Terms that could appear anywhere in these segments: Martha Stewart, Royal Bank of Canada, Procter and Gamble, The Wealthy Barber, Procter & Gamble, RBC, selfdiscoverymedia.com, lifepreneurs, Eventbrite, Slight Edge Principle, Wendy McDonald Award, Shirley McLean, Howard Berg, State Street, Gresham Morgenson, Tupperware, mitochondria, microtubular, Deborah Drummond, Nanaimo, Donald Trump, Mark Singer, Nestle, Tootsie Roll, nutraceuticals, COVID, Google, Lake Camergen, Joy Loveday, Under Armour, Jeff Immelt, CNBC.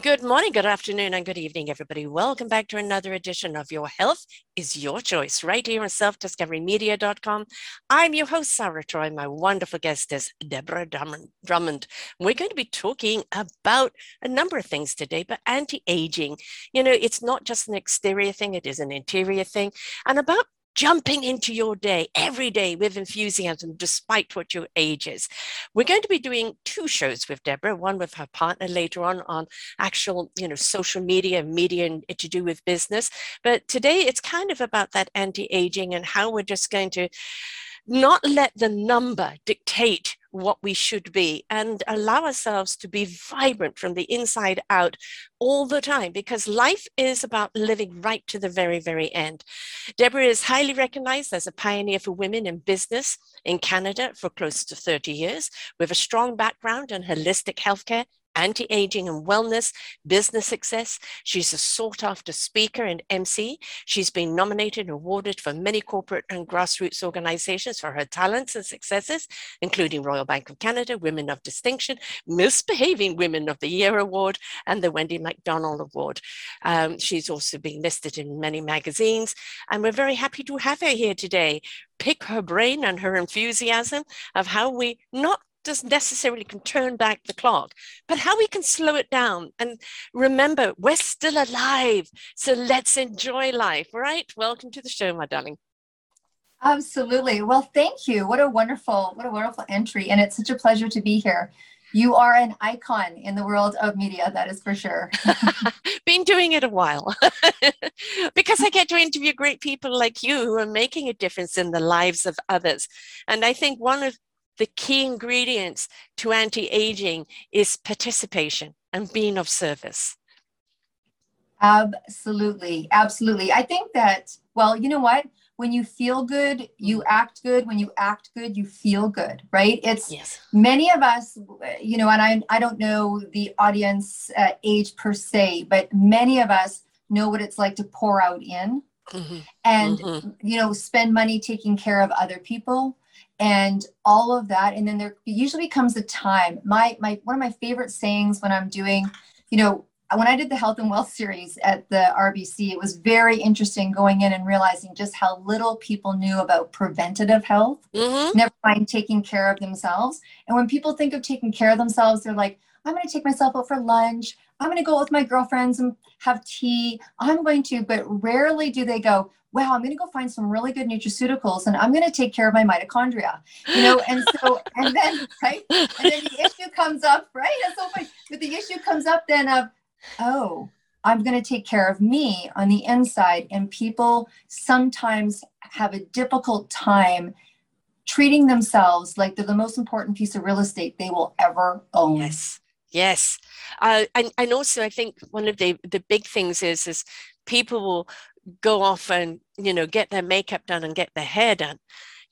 Good morning, good afternoon, and good evening, everybody. Welcome back to another edition of Your Health is Your Choice, right here on selfdiscoverymedia.com. I'm your host, Sarah Troy. My wonderful guest is Deborah Drummond. We're going to be talking about a number of things today, but anti-aging. You know, it's not just an exterior thing, it is an interior thing. And about jumping into your day every day with enthusiasm, despite what your age is. We're going to be doing two shows with Deborah, one with her partner later on actual, you know, social media to do with business. But today it's kind of about that anti-aging and how we're just going to not let the number dictate what we should be and allow ourselves to be vibrant from the inside out all the time, because life is about living right to the very, very end. Deborah is highly recognized as a pioneer for women in business in Canada for close to 30 years, with a strong background in holistic healthcare, anti-aging and wellness, business success. She's a sought-after speaker and MC. She's been nominated and awarded for many corporate and grassroots organizations for her talents and successes, including Royal Bank of Canada, Women of Distinction, Misbehaving Women of the Year Award, and the Wendy McDonald Award. She's also been listed in many magazines, and we're very happy to have her here today. Pick her brain and her enthusiasm of how we not doesn't necessarily can turn back the clock, but how we can slow it down. And remember, we're still alive, so let's enjoy life, right? Welcome to the show, my darling. Absolutely. Well, thank you. What a wonderful entry. And it's such a pleasure to be here. You are an icon in the world of media, that is for sure. Been doing it a while because I get to interview great people like you who are making a difference in the lives of others. And I think one of the key ingredients to anti-aging is participation and being of service. Absolutely. Absolutely. I think that, well, you know what? When you feel good, you act good. When you act good, you feel good, right? It's yes. Many of us, you know, and I don't know the audience age per se, but many of us know what it's like to pour out in and, you know, spend money taking care of other people. And all of that. And then there usually comes a time. One of my favorite sayings when I'm doing, you know, when I did the health and wealth series at the RBC, it was very interesting going in and realizing just how little people knew about preventative health, never mind taking care of themselves. And when people think of taking care of themselves, they're like, I'm going to take myself out for lunch. I'm going to go out with my girlfriends and have tea. But rarely do they go, wow, I'm going to go find some really good nutraceuticals and I'm going to take care of my mitochondria, you know? And so, and then, right. And then the issue comes up, right? That's so funny. But the issue comes up then of, oh, I'm going to take care of me on the inside. And people sometimes have a difficult time treating themselves like they're the most important piece of real estate they will ever own. Yes. Yes. And also I think one of the big things is people will go off and, you know, get their makeup done and get their hair done,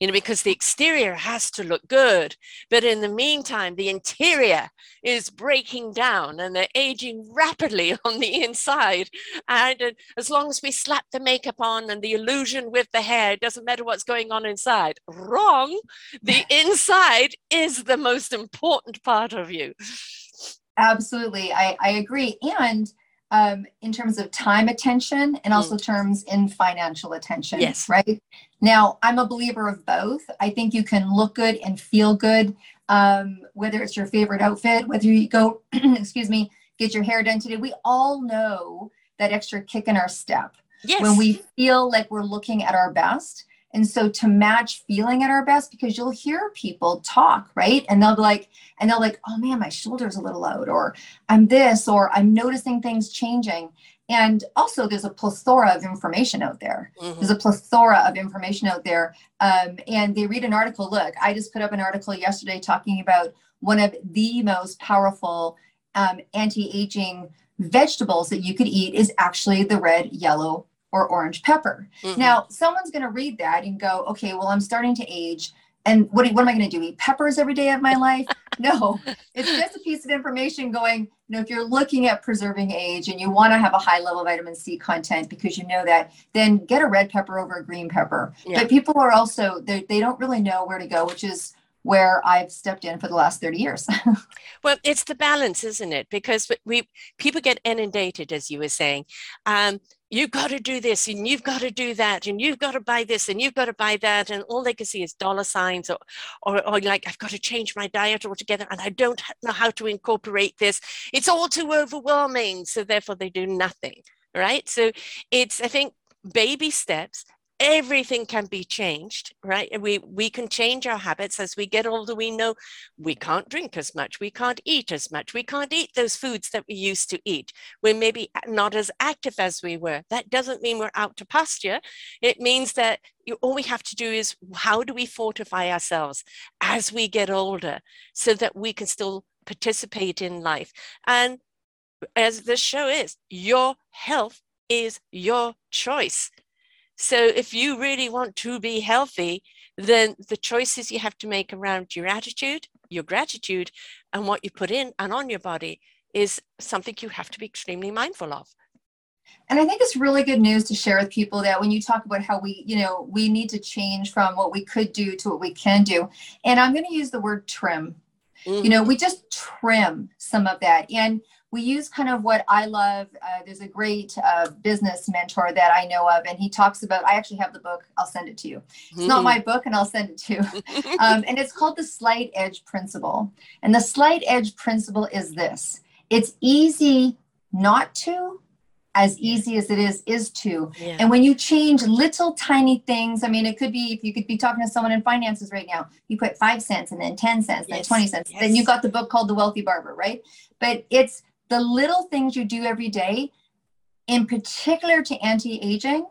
you know, because the exterior has to look good. But in the meantime, the interior is breaking down and they're aging rapidly on the inside. And as long as we slap the makeup on and the illusion with the hair, it doesn't matter what's going on inside. Wrong. The inside is the most important part of you. Absolutely. I agree. And in terms of time attention and also terms in financial attention. Yes. Right. Now, I'm a believer of both. I think you can look good and feel good, whether it's your favorite outfit, whether you go, get your hair done today. We all know that extra kick in our step when we feel like we're looking at our best. And so to match feeling at our best, because you'll hear people talk, right? And they'll be like, oh man, my shoulder's a little out, or I'm this, or I'm noticing things changing. And also there's a plethora of information out there. And they read an article. Look, I just put up an article yesterday talking about one of the most powerful anti-aging vegetables that you could eat is actually the red, yellow, or orange pepper. Mm-hmm. Now, someone's going to read that and go, okay, well, I'm starting to age. And what am I going to do? Eat peppers every day of my life? No, it's just a piece of information going, you know, if you're looking at preserving age and you want to have a high level of vitamin C content because you know that, then get a red pepper over a green pepper. Yeah. But people are also, they don't really know where to go, which is where I've stepped in for the last 30 years. Well, it's the balance, isn't it? Because people get inundated, as you were saying. You've got to do this and you've got to do that and you've got to buy this and you've got to buy that. And all they can see is dollar signs or like, I've got to change my diet altogether and I don't know how to incorporate this. It's all too overwhelming. So therefore they do nothing, right? So it's, I think, baby steps. Everything can be changed, right? We can change our habits as we get older. We know we can't drink as much. We can't eat as much. We can't eat those foods that we used to eat. We're maybe not as active as we were. That doesn't mean we're out to pasture. It means that all we have to do is, how do we fortify ourselves as we get older so that we can still participate in life? And as this show is, your health is your choice. So if you really want to be healthy, then the choices you have to make around your attitude, your gratitude, and what you put in and on your body is something you have to be extremely mindful of. And I think it's really good news to share with people that when you talk about how we need to change from what we could do to what we can do. And I'm going to use the word trim. Mm-hmm. We just trim some of that. And we use kind of what I love. There's a great business mentor that I know of, and he talks about, I actually have the book. I'll send it to you. It's not my book, and I'll send it to you. And it's called the Slight Edge Principle. And the Slight Edge Principle is this. It's easy not to, as easy as it is to. Yeah. And when you change little tiny things, I mean, it could be, if you could be talking to someone in finances right now, you put 5 cents and then 10 cents, yes, then 20 cents. Yes. Then you've got the book called The Wealthy Barber, right? But it's the little things you do every day, in particular to anti-aging,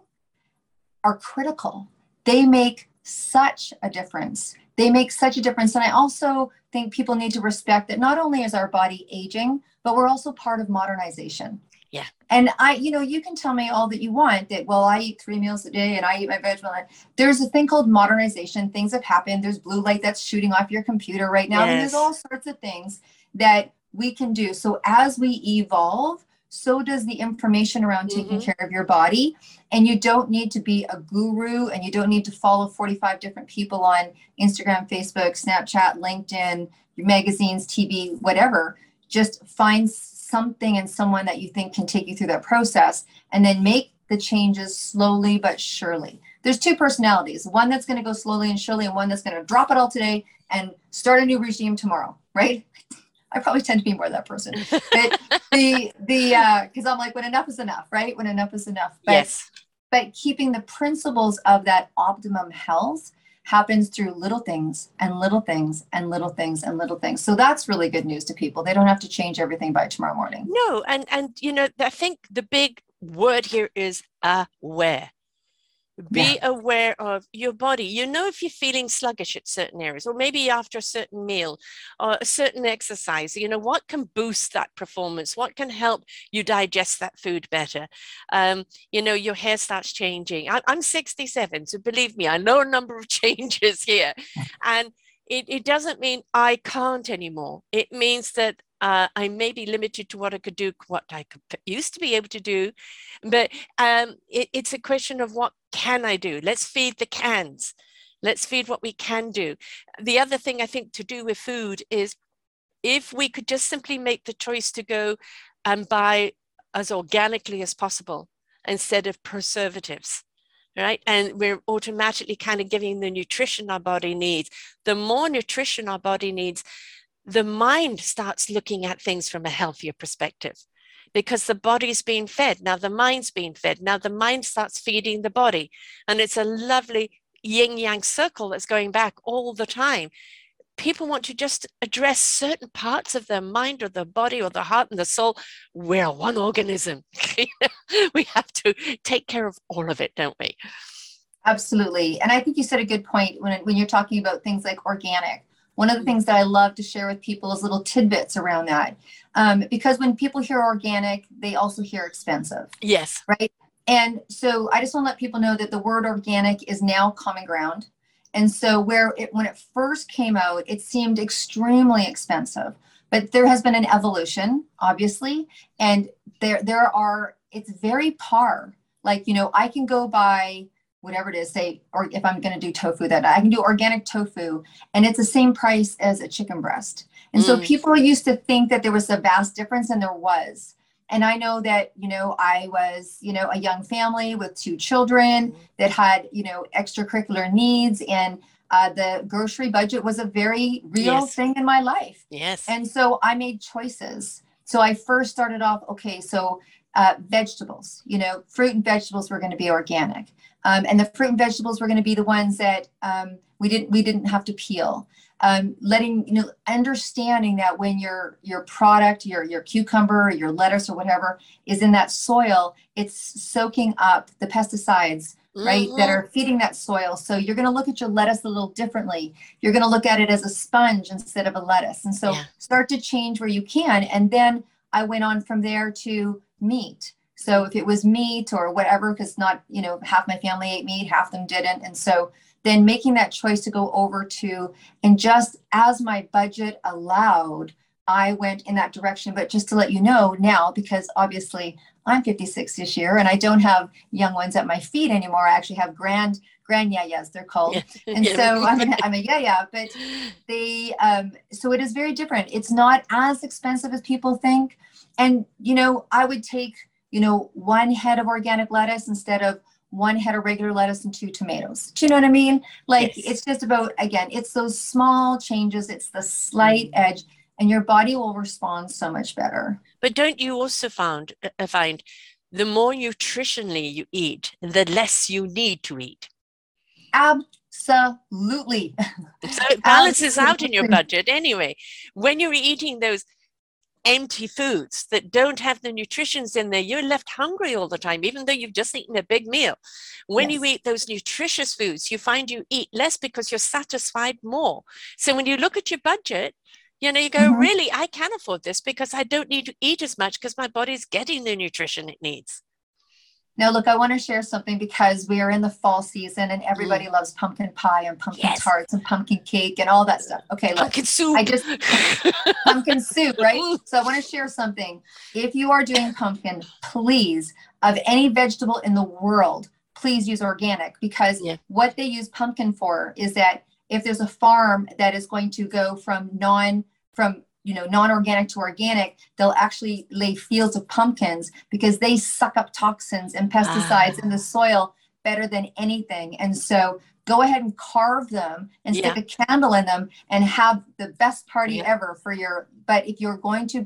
are critical. They make such a difference. And I also think people need to respect that not only is our body aging, but we're also part of modernization. Yeah. And I, you can tell me all that you want that, well, I eat 3 meals a day and I eat my vegetable. There's a thing called modernization. Things have happened. There's blue light that's shooting off your computer right now. Yes. And there's all sorts of things that we can do. So as we evolve, so does the information around taking care of your body. And you don't need to be a guru, and you don't need to follow 45 different people on Instagram, Facebook, Snapchat, LinkedIn, your magazines, TV, whatever. Just find something and someone that you think can take you through that process, and then make the changes slowly but surely. There's 2 personalities, one that's going to go slowly and surely, and one that's going to drop it all today and start a new regime tomorrow, right? I probably tend to be more that person, but because I'm like, when enough is enough, right? When enough is enough. But, yes. But keeping the principles of that optimum health happens through little things and little things and little things and little things. So that's really good news to people. They don't have to change everything by tomorrow morning. No. And I think the big word here is aware. Be aware of your body. If you're feeling sluggish at certain areas, or maybe after a certain meal or a certain exercise, what can boost that performance? What can help you digest that food better? Your hair starts changing. I'm 67, so believe me, I know a number of changes here. And it doesn't mean I can't anymore. It means that I may be limited to what I could do, what I used to be able to do. But it's a question of what can I do? Let's feed the cans. Let's feed what we can do. The other thing I think to do with food is, if we could just simply make the choice to go and buy as organically as possible instead of preservatives. Right. And we're automatically kind of giving the nutrition our body needs. The more nutrition our body needs, the mind starts looking at things from a healthier perspective, because the body's being fed. Now the mind's being fed. Now the mind starts feeding the body. And it's a lovely yin-yang circle that's going back all the time. People want to just address certain parts of their mind or the body or the heart and the soul. We're one organism. We have to take care of all of it, don't we? Absolutely. And I think you said a good point when you're talking about things like organic. One of the things that I love to share with people is little tidbits around that. Because when people hear organic, they also hear expensive. Yes. Right. And so I just want to let people know that the word organic is now common ground. And so when it first came out, it seemed extremely expensive. But there has been an evolution, obviously. And it's very par. Like, you know, I can go buy whatever it is, say, or if I'm going to do tofu that I can do organic tofu, and it's the same price as a chicken breast. And so people used to think that there was a vast difference, and there was. And I know that, you know, I was, you know, a young family with 2 children that had, you know, extracurricular needs, and the grocery budget was a very real thing in my life. Yes. And so I made choices. So I first started off, okay, so vegetables, you know, fruit and vegetables were going to be organic. And the fruit and vegetables were going to be the ones that we didn't have to peel. Understanding that when your product, your cucumber, or your lettuce or whatever is in that soil, it's soaking up the pesticides, right, that are feeding that soil. So you're going to look at your lettuce a little differently. You're going to look at it as a sponge instead of a lettuce. And so start to change where you can. And then I went on from there to meat. So if it was meat or whatever, because not, you know, half my family ate meat, half them didn't. And so then making that choice to go over to, and just as my budget allowed, I went in that direction. But just to let you know now, because obviously I'm 56 this year and I don't have young ones at my feet anymore. I actually have grand yayas, they're called. And so I'm a yaya, but they, so it is very different. It's not as expensive as people think. And, you know, I would take, you know, 1 head of organic lettuce instead of 1 head of regular lettuce and 2 tomatoes. Do you know what I mean? Like, it's just about, again, it's those small changes. It's the slight edge, and your body will respond so much better. But don't you also find the more nutritionally you eat, the less you need to eat? Absolutely. So it balances out in your budget anyway. When you're eating those empty foods that don't have the nutrients in there, you're left hungry all the time, even though you've just eaten a big meal. When you eat those nutritious foods, you find you eat less because you're satisfied more. So when you look at your budget, you know, you go, really, I can afford this because I don't need to eat as much because my body's getting the nutrition it needs. Now, look, I want to share something because we are in the fall season and everybody loves pumpkin pie and pumpkin tarts and pumpkin cake and all that stuff. Okay, look, pumpkin soup. Pumpkin soup, right? So I want to share something. If you are doing pumpkin, please, of any vegetable in the world, please use organic, because what they use pumpkin for is that if there's a farm that is going to go from non-organic to organic, they'll actually lay fields of pumpkins because they suck up toxins and pesticides in the soil better than anything. And so go ahead and carve them and stick a candle in them and have the best party ever for your, but if you're going to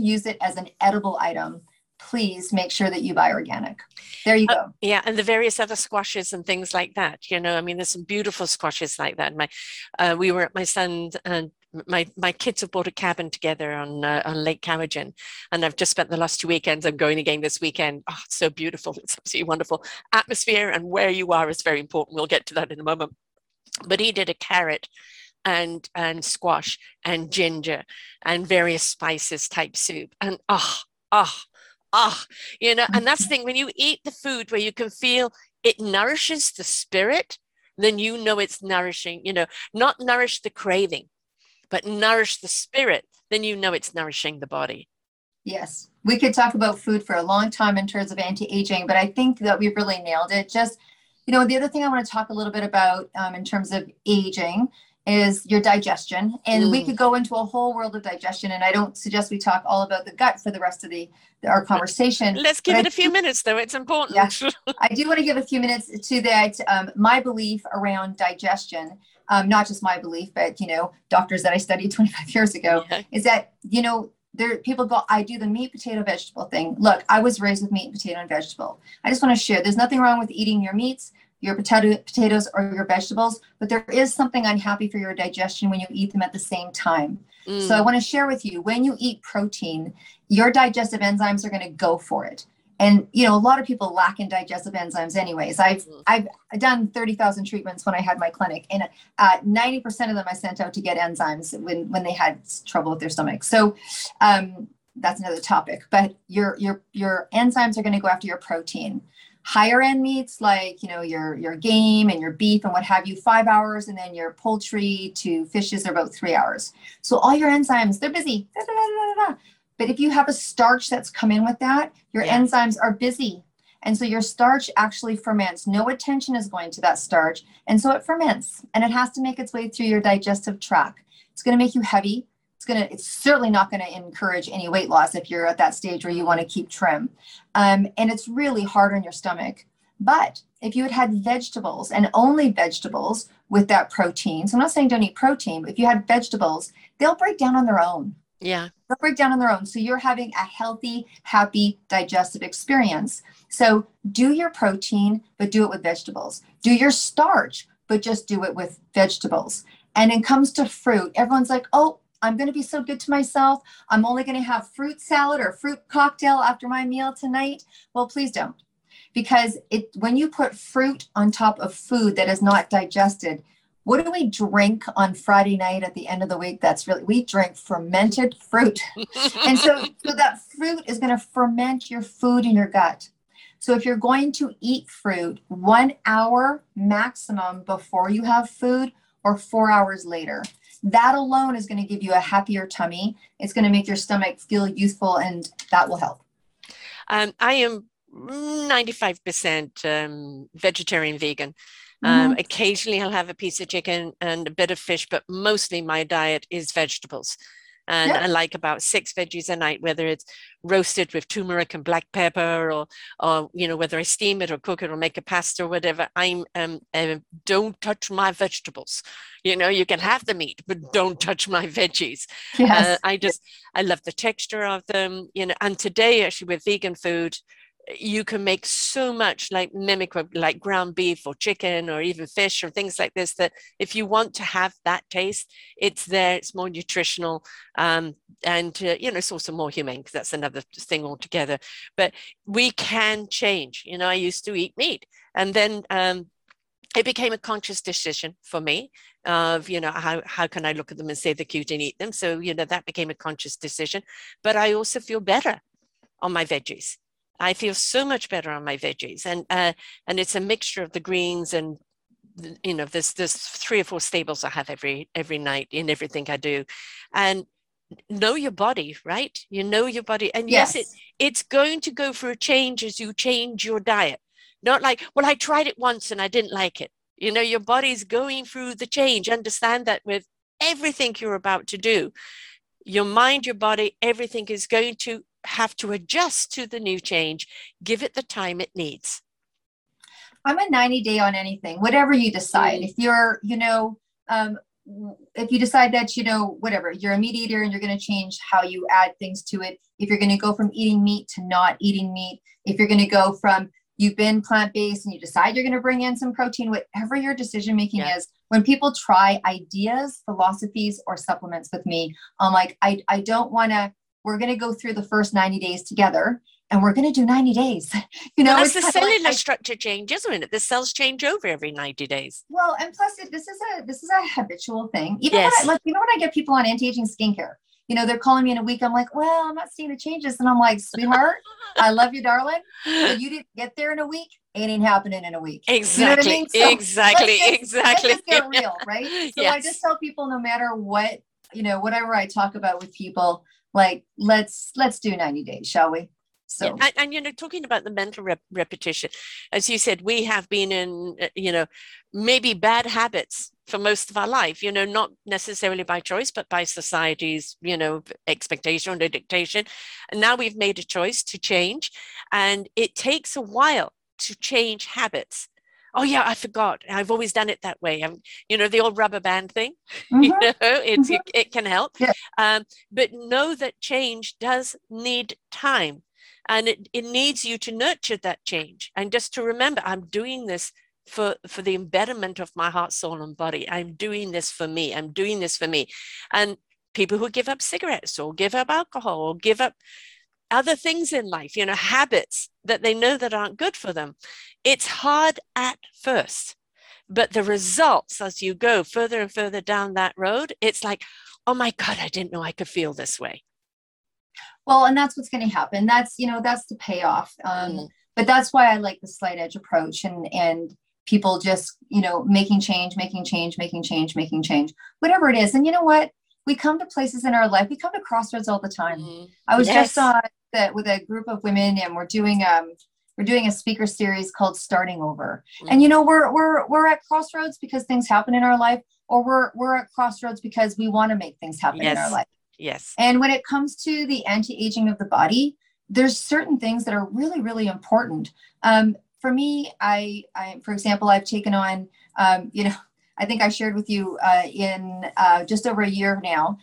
use it as an edible item, please make sure that you buy organic. There you go. Yeah, and the various other squashes and things like that. You know, I mean, there's some beautiful squashes like that. We were at my son's and my kids have bought a cabin together on Lake Camergen, and I've just spent the last 2 weekends. I'm going again this weekend. Oh, it's so beautiful. It's absolutely wonderful. Atmosphere and where you are is very important. We'll get to that in a moment. But he did a carrot and squash and ginger and various spices type soup. And you know, and that's the thing, when you eat the food where you can feel it nourishes the spirit, then you know it's nourishing, you know, not nourish the craving, but nourish the spirit, then you know it's nourishing the body. Yes, we could talk about food for a long time in terms of anti-aging, but I think that we've really nailed it. Just, you know, the other thing I want to talk a little bit about in terms of aging is your digestion. And we could go into a whole world of digestion, and I don't suggest we talk all about the gut for the rest of our conversation. Let's give it a few minutes though, it's important. Yeah, I do want to give a few minutes to that, my belief around digestion, not just my belief, but, you know, doctors that I studied 25 years ago, is that, you know, people go, I do the meat, potato, vegetable thing. Look, I was raised with meat, potato, and vegetable. I just want to share, there's nothing wrong with eating your meats, your potatoes or your vegetables, but there is something unhappy for your digestion when you eat them at the same time. So I want to share with you, when you eat protein, your digestive enzymes are going to go for it. And, you know, a lot of people lack in digestive enzymes anyways. I've done 30,000 treatments when I had my clinic, and 90% of them I sent out to get enzymes when they had trouble with their stomach. So that's another topic, but your enzymes are going to go after your protein. Higher end meats, like, you know, your game and your beef and what have you, 5 hours, and then your poultry to fishes are about 3 hours. So all your enzymes, they're busy. Da, da, da, da, da. But if you have a starch that's come in with that, your enzymes are busy. And so your starch actually ferments. No attention is going to that starch. And so it ferments, and it has to make its way through your digestive tract. It's going to make you heavy. It's certainly not going to encourage any weight loss if you're at that stage where you want to keep trim. And it's really hard on your stomach. But if you had vegetables, and only vegetables with that protein, so I'm not saying don't eat protein, but if you had vegetables, they'll break down on their own. Yeah. They'll break down on their own. So you're having a healthy, happy digestive experience. So do your protein, but do it with vegetables. Do your starch, but just do it with vegetables. And it comes to fruit. Everyone's like, oh, I'm going to be so good to myself. I'm only going to have fruit salad or fruit cocktail after my meal tonight. Well, please don't. Because when you put fruit on top of food that is not digested, what do we drink on Friday night at the end of the week? We drink fermented fruit. And so that fruit is going to ferment your food in your gut. So if you're going to eat fruit, 1 hour maximum before you have food, or 4 hours later. That alone is going to give you a happier tummy. It's going to make your stomach feel youthful, and that will help. I am 95% vegetarian vegan. Occasionally I'll have a piece of chicken and a bit of fish, but mostly my diet is vegetables. And I like about 6 veggies a night, whether it's roasted with turmeric and black pepper, or you know, whether I steam it or cook it or make a pasta or whatever. I'm don't touch my vegetables. You know, you can have the meat, but don't touch my veggies. Yes. I love the texture of them. You know, and today actually with vegan food, you can make so much like ground beef or chicken or even fish or things like this, that if you want to have that taste, it's there, it's more nutritional. And it's also more humane, because that's another thing altogether. But we can change. You know, I used to eat meat, and then it became a conscious decision for me of, you know, how can I look at them and say they're cute and eat them? So, you know, that became a conscious decision. But I also feel better on my veggies. I feel so much better on my veggies, and it's a mixture of the greens and, you know, there's 3 or 4 staples I have every night in everything I do. And know your body, right? You know your body. And yes, it's going to go for a change as you change your diet. Not like, well, I tried it once and I didn't like it. You know, your body's going through the change. Understand that with everything you're about to do, your mind, your body, everything is going to have to adjust to the new change. Give it the time it needs. I'm a 90-day on anything, whatever you decide. If you're, you know, if you decide that, you know, whatever, you're a meat eater and you're going to change how you add things to it. If you're going to go from eating meat to not eating meat, if you're going to go from you've been plant-based and you decide you're going to bring in some protein, whatever your decision-making is. When people try ideas, philosophies, or supplements with me, I'm like, I don't want to, we're going to go through the first 90 days together, and we're going to do 90 days. You know, it's the cellular structure change, isn't it? The cells change over every 90 days. Well, and plus this is a habitual thing. Even when I get people on anti-aging skincare, you know, they're calling me in a week. I'm like, well, I'm not seeing the changes. And I'm like, sweetheart, I love you, darling. But you didn't get there in a week. It ain't happening in a week. Exactly. You know what I mean? So exactly. Let's just get real, right? So I just tell people, no matter what, you know, whatever I talk about with people, like, let's do 90 days, shall we? So, and you know, talking about the mental repetition, as you said, we have been in, you know, maybe bad habits for most of our life, you know, not necessarily by choice, but by society's, you know, expectation or dictation. And now we've made a choice to change, and it takes a while to change habits. Oh yeah, I forgot. I've always done it that way. You know, the old rubber band thing, you know, it can help. Yeah. But know that change does need time, and it needs you to nurture that change. And just to remember, I'm doing this for the betterment of my heart, soul, and body. I'm doing this for me. I'm doing this for me. And people who give up cigarettes or give up alcohol or give up other things in life, you know, habits that they know that aren't good for them. It's hard at first, but the results as you go further and further down that road, it's like, oh my God, I didn't know I could feel this way. Well, and that's what's going to happen. That's, you know, that's the payoff. But that's why I like the slight edge approach and people just, you know, making change, whatever it is. And you know what? We come to places in our life. We come to crossroads all the time. Mm-hmm. I was just on that with a group of women, and we're doing a speaker series called Starting Over. Mm-hmm. And you know, we're at crossroads because things happen in our life, or we're at crossroads because we want to make things happen in our life. Yes. And when it comes to the anti-aging of the body, there's certain things that are really, really important. For me, I for example, I've taken on, you know, I think I shared with you in just over a year now,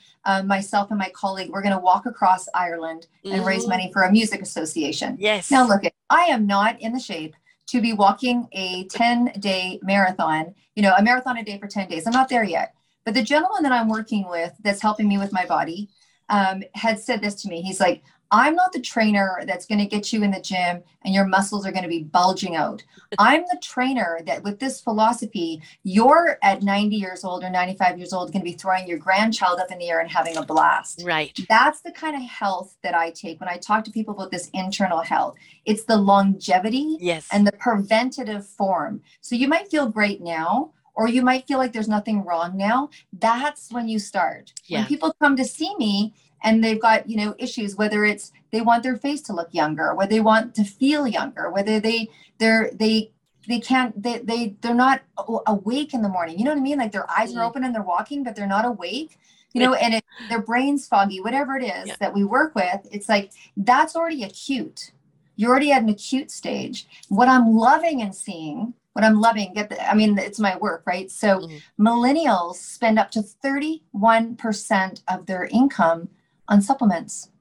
myself and my colleague, we're going to walk across Ireland and raise money for a music association. Yes. Now look, I am not in the shape to be walking a 10-day marathon, you know, a marathon a day for 10 days. I'm not there yet. But the gentleman that I'm working with that's helping me with my body had said this to me. He's like, I'm not the trainer that's going to get you in the gym and your muscles are going to be bulging out. I'm the trainer that with this philosophy, you're at 90 years old or 95 years old going to be throwing your grandchild up in the air and having a blast. Right. That's the kind of health that I take when I talk to people about this internal health. It's the longevity and the preventative form. So you might feel great now, or you might feel like there's nothing wrong now. That's when you start. Yeah. When people come to see me, and they've got, you know, issues, whether it's they want their face to look younger, whether they want to feel younger, whether they're not awake in the morning. You know what I mean? Like their eyes are open and they're walking, but they're not awake, you know, and their brain's foggy, whatever it is that we work with. It's like, that's already acute. You're already at an acute stage. What I'm loving and seeing, it's my work, right? So millennials spend up to 31% of their income on supplements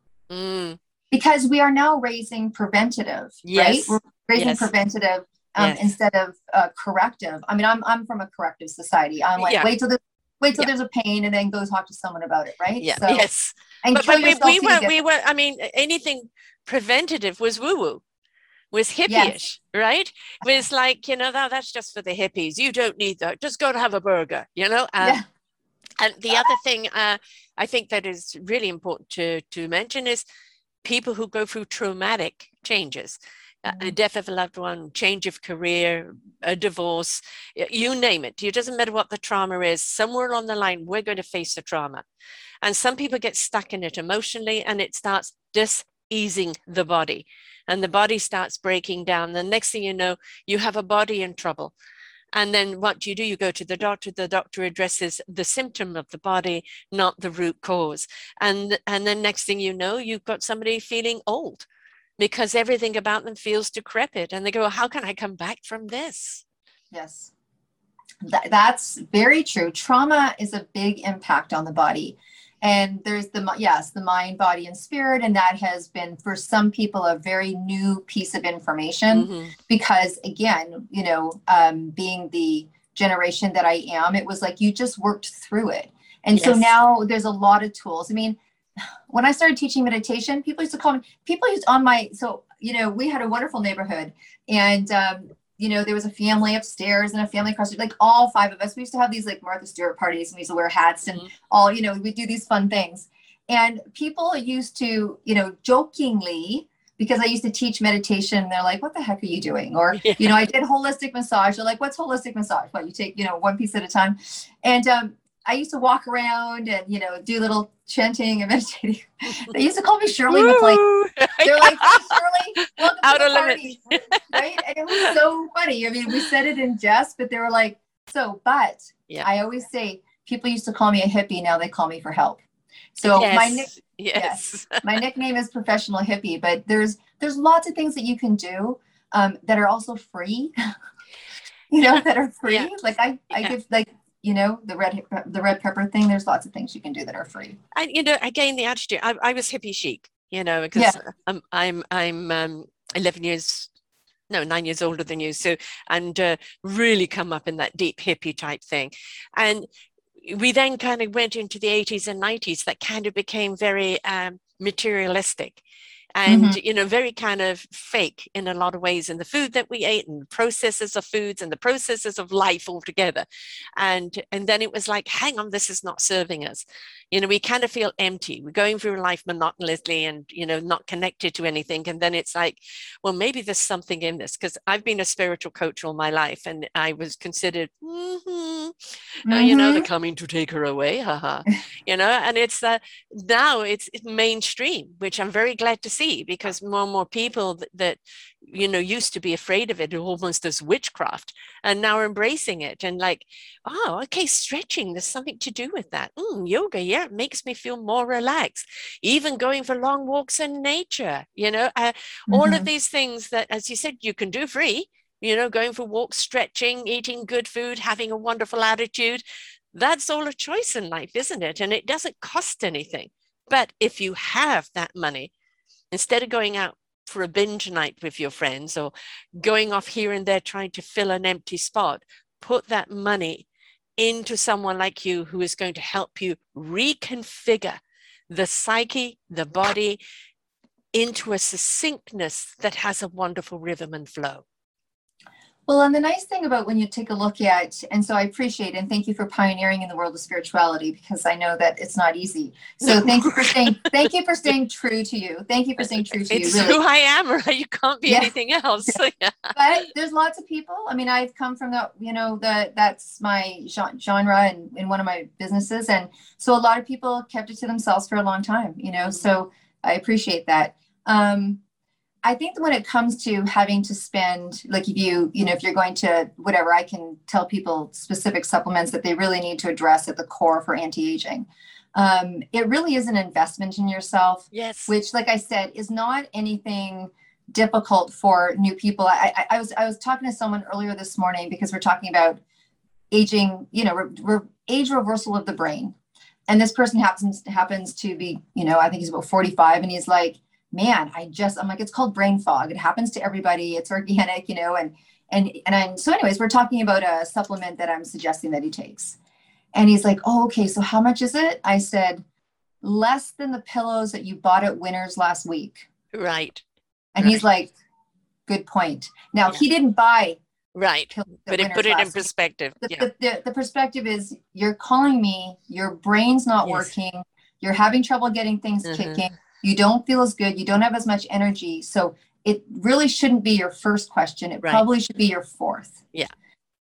because we are now raising preventative, right? We're raising preventative instead of corrective. I mean, I'm from a corrective society. I'm like, wait till there's a pain and then go talk to someone about it, right? Yeah. So, and but we were. I mean, anything preventative was woo-woo. Was hippie-ish, right? It was like, you know, that's just for the hippies. You don't need that. Just go to have a burger, you know? And the other thing I think that is really important to mention is people who go through traumatic changes, the death of a loved one, change of career, a divorce, you name it. It doesn't matter what the trauma is. Somewhere along the line, we're going to face the trauma. And some people get stuck in it emotionally, and it starts easing the body. And the body starts breaking down. The next thing you know, you have a body in trouble. And then what do? You go to the doctor. The doctor addresses the symptom of the body, not the root cause. And then next thing you know, you've got somebody feeling old because everything about them feels decrepit. And they go, how can I come back from this? Yes, that's very true. Trauma is a big impact on the body. And there's the mind, body, and spirit. And that has been, for some people, a very new piece of information because, again, you know, being the generation that I am, it was like you just worked through it. And so now there's a lot of tools. I mean, when I started teaching meditation, people used to call me, you know, we had a wonderful neighborhood. And, you know, there was a family upstairs and a family across the street, like all five of us. We used to have these like Martha Stewart parties and we used to wear hats and all, you know, we do these fun things. And people used to, you know, jokingly, because I used to teach meditation, they're like, what the heck are you doing? Or, you know, I did holistic massage. They're like, what's holistic massage? Well, you take, you know, one piece at a time. And I used to walk around and, you know, do little chanting and meditating. They used to call me Shirley McLean. They're like, hey, Shirley, welcome out to the party. Right? And it was so funny. I mean, we said it in jest, but they were like, I always say people used to call me a hippie. Now they call me for help. So my nickname is Professional Hippie, but there's lots of things that you can do that are also free, you know, that are free. Yeah. Like I give like, you know, the red pepper thing, there's lots of things you can do that are free. And, you know, again, the attitude, I was hippie chic, you know, because I'm 9 years older than you. So, and really come up in that deep hippie type thing. And we then kind of went into the 80s and 90s that kind of became very materialistic. and, mm-hmm. you know, very kind of fake in a lot of ways in the food that we ate and processes of foods and the processes of life altogether. And then it was like, hang on, this is not serving us. You know, we kind of feel empty. We're going through life monotonously and, you know, not connected to anything. And then it's like, well, maybe there's something in this, because I've been a spiritual coach all my life and I was considered, you know, they're coming to take her away, haha, you know, and it's now it's mainstream, which I'm very glad to see, because more and more people that you know, used to be afraid of it almost as witchcraft and now are embracing it and like, oh, okay, stretching, there's something to do with that. Yoga, yeah, it makes me feel more relaxed. Even going for long walks in nature, you know, all of these things that, as you said, you can do free, you know, going for walks, stretching, eating good food, having a wonderful attitude. That's all a choice in life, isn't it? And it doesn't cost anything. But if you have that money, instead of going out for a binge night with your friends or going off here and there trying to fill an empty spot, put that money into someone like you who is going to help you reconfigure the psyche, the body, into a succinctness that has a wonderful rhythm and flow. Well, and the nice thing about when you take a look at, and so I appreciate and thank you for pioneering in the world of spirituality, because I know that it's not easy. So thank you for staying true to you. Thank you for staying true to you. It's really who I am, right? You can't be anything else. Yeah. Yeah. But there's lots of people. I mean, I've come from that, you know, that's my genre and in one of my businesses. And so a lot of people kept it to themselves for a long time, you know, so I appreciate that. I think when it comes to having to spend, like if you know, if you're going to whatever, I can tell people specific supplements that they really need to address at the core for anti-aging. It really is an investment in yourself, yes. Which, like I said, is not anything difficult for new people. I was talking to someone earlier this morning because we're talking about aging, you know, age reversal of the brain. And this person happens to be, you know, I think he's about 45 and he's like, man, I'm like, it's called brain fog. It happens to everybody. It's organic, you know, and I'm, so anyways, we're talking about a supplement that I'm suggesting that he takes. And he's like, oh, okay. So how much is it? I said, less than the pillows that you bought at Winners last week. Right. And he's like, good point. Now he didn't buy. Right. But it put it in perspective. The perspective is you're calling me, your brain's not working. You're having trouble getting things kicking. You don't feel as good. You don't have as much energy. So it really shouldn't be your first question. It probably should be your fourth. Yeah.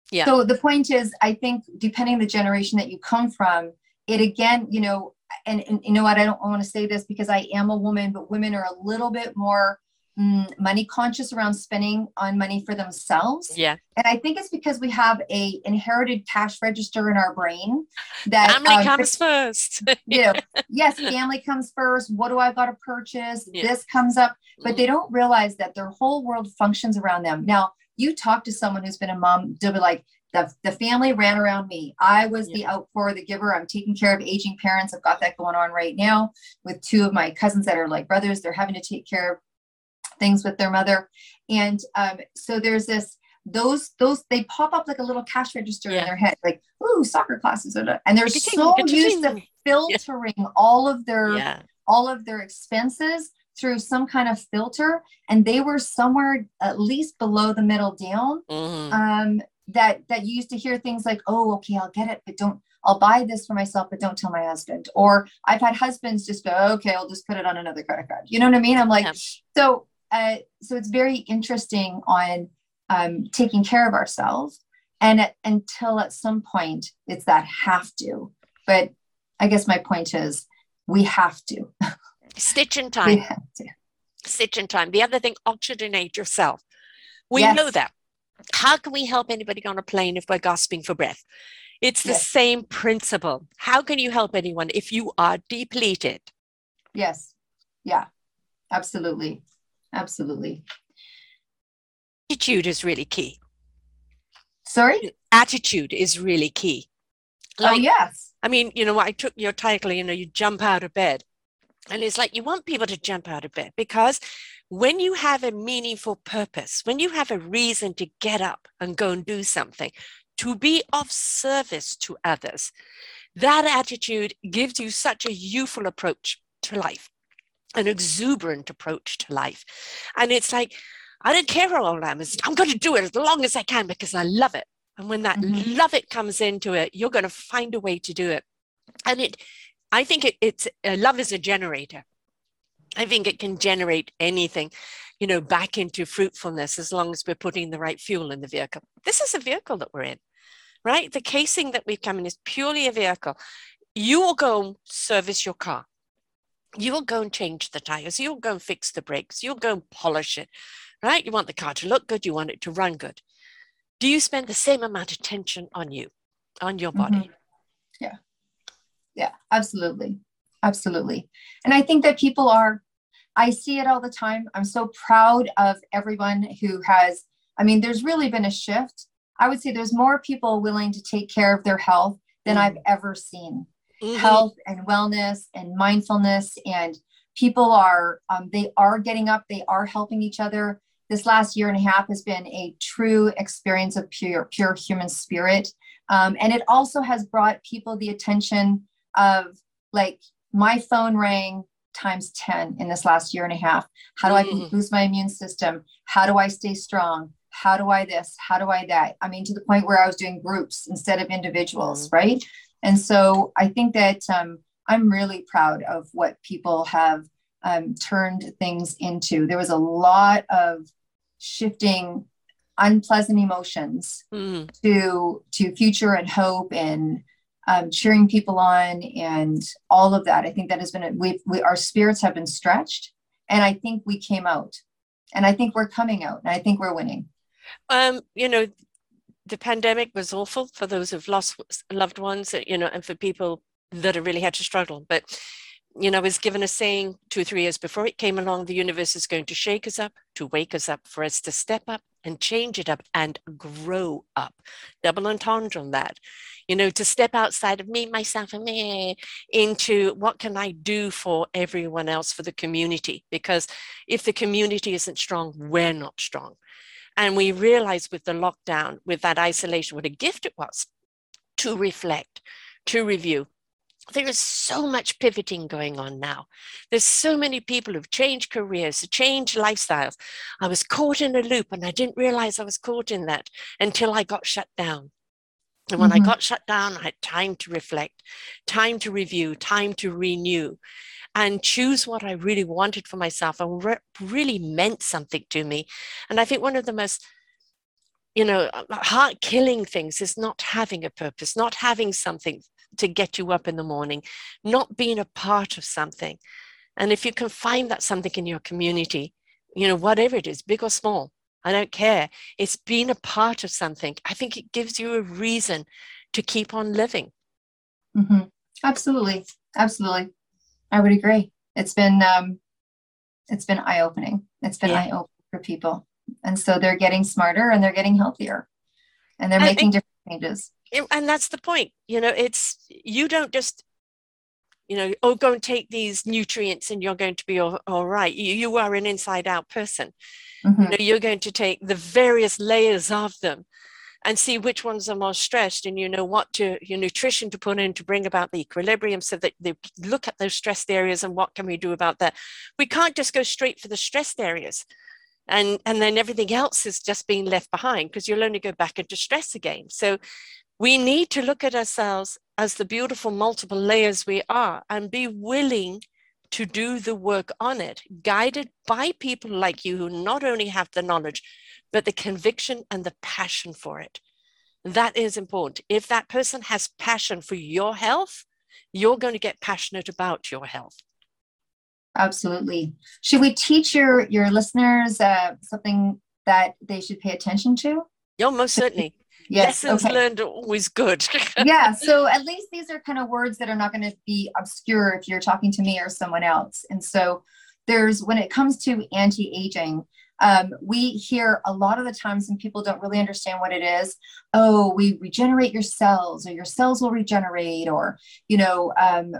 Yeah. So the point is, I think, depending on the generation that you come from, it again, you know, and you know what, I don't want to say this because I am a woman, but women are a little bit more money conscious around spending on money for themselves. Yeah. And I think it's because we have a inherited cash register in our brain that family comes first. You know, yes, family comes first. What do I got to purchase? Yeah. This comes up, but they don't realize that their whole world functions around them. Now you talk to someone who's been a mom, they'll be like, the family ran around me. I was the outpour, the giver. I'm taking care of aging parents. I've got that going on right now with two of my cousins that are like brothers. They're having to take care of things with their mother. And so there's this, those they pop up like a little cash register in their head, like, ooh, soccer classes. And they're so used to filtering all of their expenses through some kind of filter. And they were somewhere at least below the middle down, that you used to hear things like, oh, okay, I'll get it, but I'll buy this for myself, but don't tell my husband. Or I've had husbands just go, okay, I'll just put it on another credit card. You know what I mean? I'm like, so it's very interesting on taking care of ourselves, and until at some point it's that have to. But I guess my point is we have to. Stitch in time. Stitch in time. The other thing, oxygenate yourself. We know that. How can we help anybody on a plane if we're gasping for breath? It's the same principle. How can you help anyone if you are depleted? Yes. Yeah. Absolutely. Absolutely. Attitude is really key. Sorry? Attitude is really key. Like, oh, yes. I mean, you know, I took your title, you know, you jump out of bed. And it's like, you want people to jump out of bed because when you have a meaningful purpose, when you have a reason to get up and go and do something, to be of service to others, that attitude gives you such a youthful approach to life. an exuberant approach to life. And it's like, I don't care how old I am. I'm going to do it as long as I can because I love it. And when that love it comes into it, you're going to find a way to do it. And I think love is a generator. I think it can generate anything, you know, back into fruitfulness as long as we're putting the right fuel in the vehicle. This is a vehicle that we're in, right? The casing that we've come in is purely a vehicle. You will go and service your car. You will go and change the tires. You'll go and fix the brakes. You'll go and polish it, right? You want the car to look good. You want it to run good. Do you spend the same amount of attention on you, on your body? Yeah, absolutely. Absolutely. And I think that people are, I see it all the time. I'm so proud of everyone who has, I mean, there's really been a shift. I would say there's more people willing to take care of their health than I've ever seen. Health and wellness and mindfulness, and people are, they are getting up, they are helping each other. This last year and a half has been a true experience of pure human spirit. And it also has brought people the attention of, like, my phone rang times 10 in this last year and a half. How do I boost my immune system? How do I stay strong? How do I this? How do I that? I mean, to the point where I was doing groups instead of individuals, right? And so I think that I'm really proud of what people have turned things into. There was a lot of shifting unpleasant emotions to future and hope and cheering people on and all of that. I think that has been, our spirits have been stretched, and I think we came out, and I think we're coming out, and I think we're winning. You know, the pandemic was awful for those who've lost loved ones, you know, and for people that have really had to struggle. But, you know, I was given a saying 2 or 3 years before it came along: the universe is going to shake us up, to wake us up, for us to step up and change it up and grow up. Double entendre on that. You know, to step outside of me, myself, and me into what can I do for everyone else, for the community? Because if the community isn't strong, we're not strong. And we realized with the lockdown, with that isolation, what a gift it was to reflect, to review. There is so much pivoting going on now. There's so many people who've changed careers, changed lifestyles. I was caught in a loop, and I didn't realize I was caught in that until I got shut down. And when I got shut down, I had time to reflect, time to review, time to renew, and choose what I really wanted for myself and really meant something to me. And I think one of the most, you know, heart-killing things is not having a purpose, not having something to get you up in the morning, not being a part of something. And if you can find that something in your community, you know, whatever it is, big or small, I don't care. It's being a part of something. I think it gives you a reason to keep on living. Mm-hmm. Absolutely. Absolutely. I would agree. It's been eye-opening. It's been eye-opening for people. And so they're getting smarter, and they're getting healthier, and they're making different changes. And that's the point. You know, it's, you don't just, you know, oh, go and take these nutrients and you're going to be all right. You are an inside out person. You know, you're going to take the various layers of them and see which ones are more stressed, and you know what to your nutrition to put in to bring about the equilibrium, so that they look at those stressed areas and what can we do about that. We can't just go straight for the stressed areas and then everything else is just being left behind, because you'll only go back into stress again. So we need to look at ourselves as the beautiful multiple layers we are, and be willing to do the work on it, guided by people like you who not only have the knowledge, but the conviction and the passion for it. That is important. If that person has passion for your health, you're going to get passionate about your health. Absolutely. Should we teach your listeners something that they should pay attention to? Yeah, most certainly. Yes, lessons learned are always good. Yeah, so at least these are kind of words that are not going to be obscure if you're talking to me or someone else. And so there's, when it comes to anti-aging, we hear a lot of the times, and people don't really understand what it is. Oh, we regenerate your cells, or your cells will regenerate, or, you know,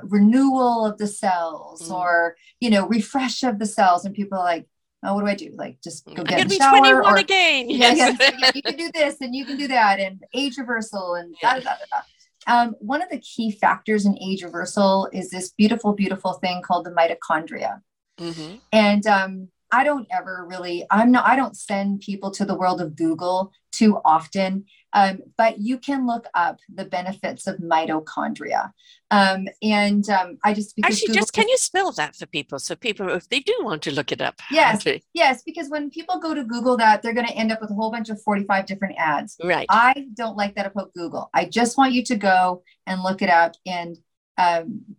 renewal of the cells, or, you know, refresh of the cells. And people are like, oh, what do I do? Like, just go get a shower? I'm going to be 21 again. Yes. Yeah, you can do this and you can do that, and age reversal and da-da-da-da-da. One of the key factors in age reversal is this beautiful, beautiful thing called the mitochondria. Mm-hmm. And I don't ever really, I don't send people to the world of Google too often, but you can look up the benefits of mitochondria. I just, because actually Google, just, can you spell that for people? So people, if they do want to look it up. Yes. Yes. Because when people go to Google that, they're going to end up with a whole bunch of 45 different ads. Right. I don't like that about Google. I just want you to go and look it up and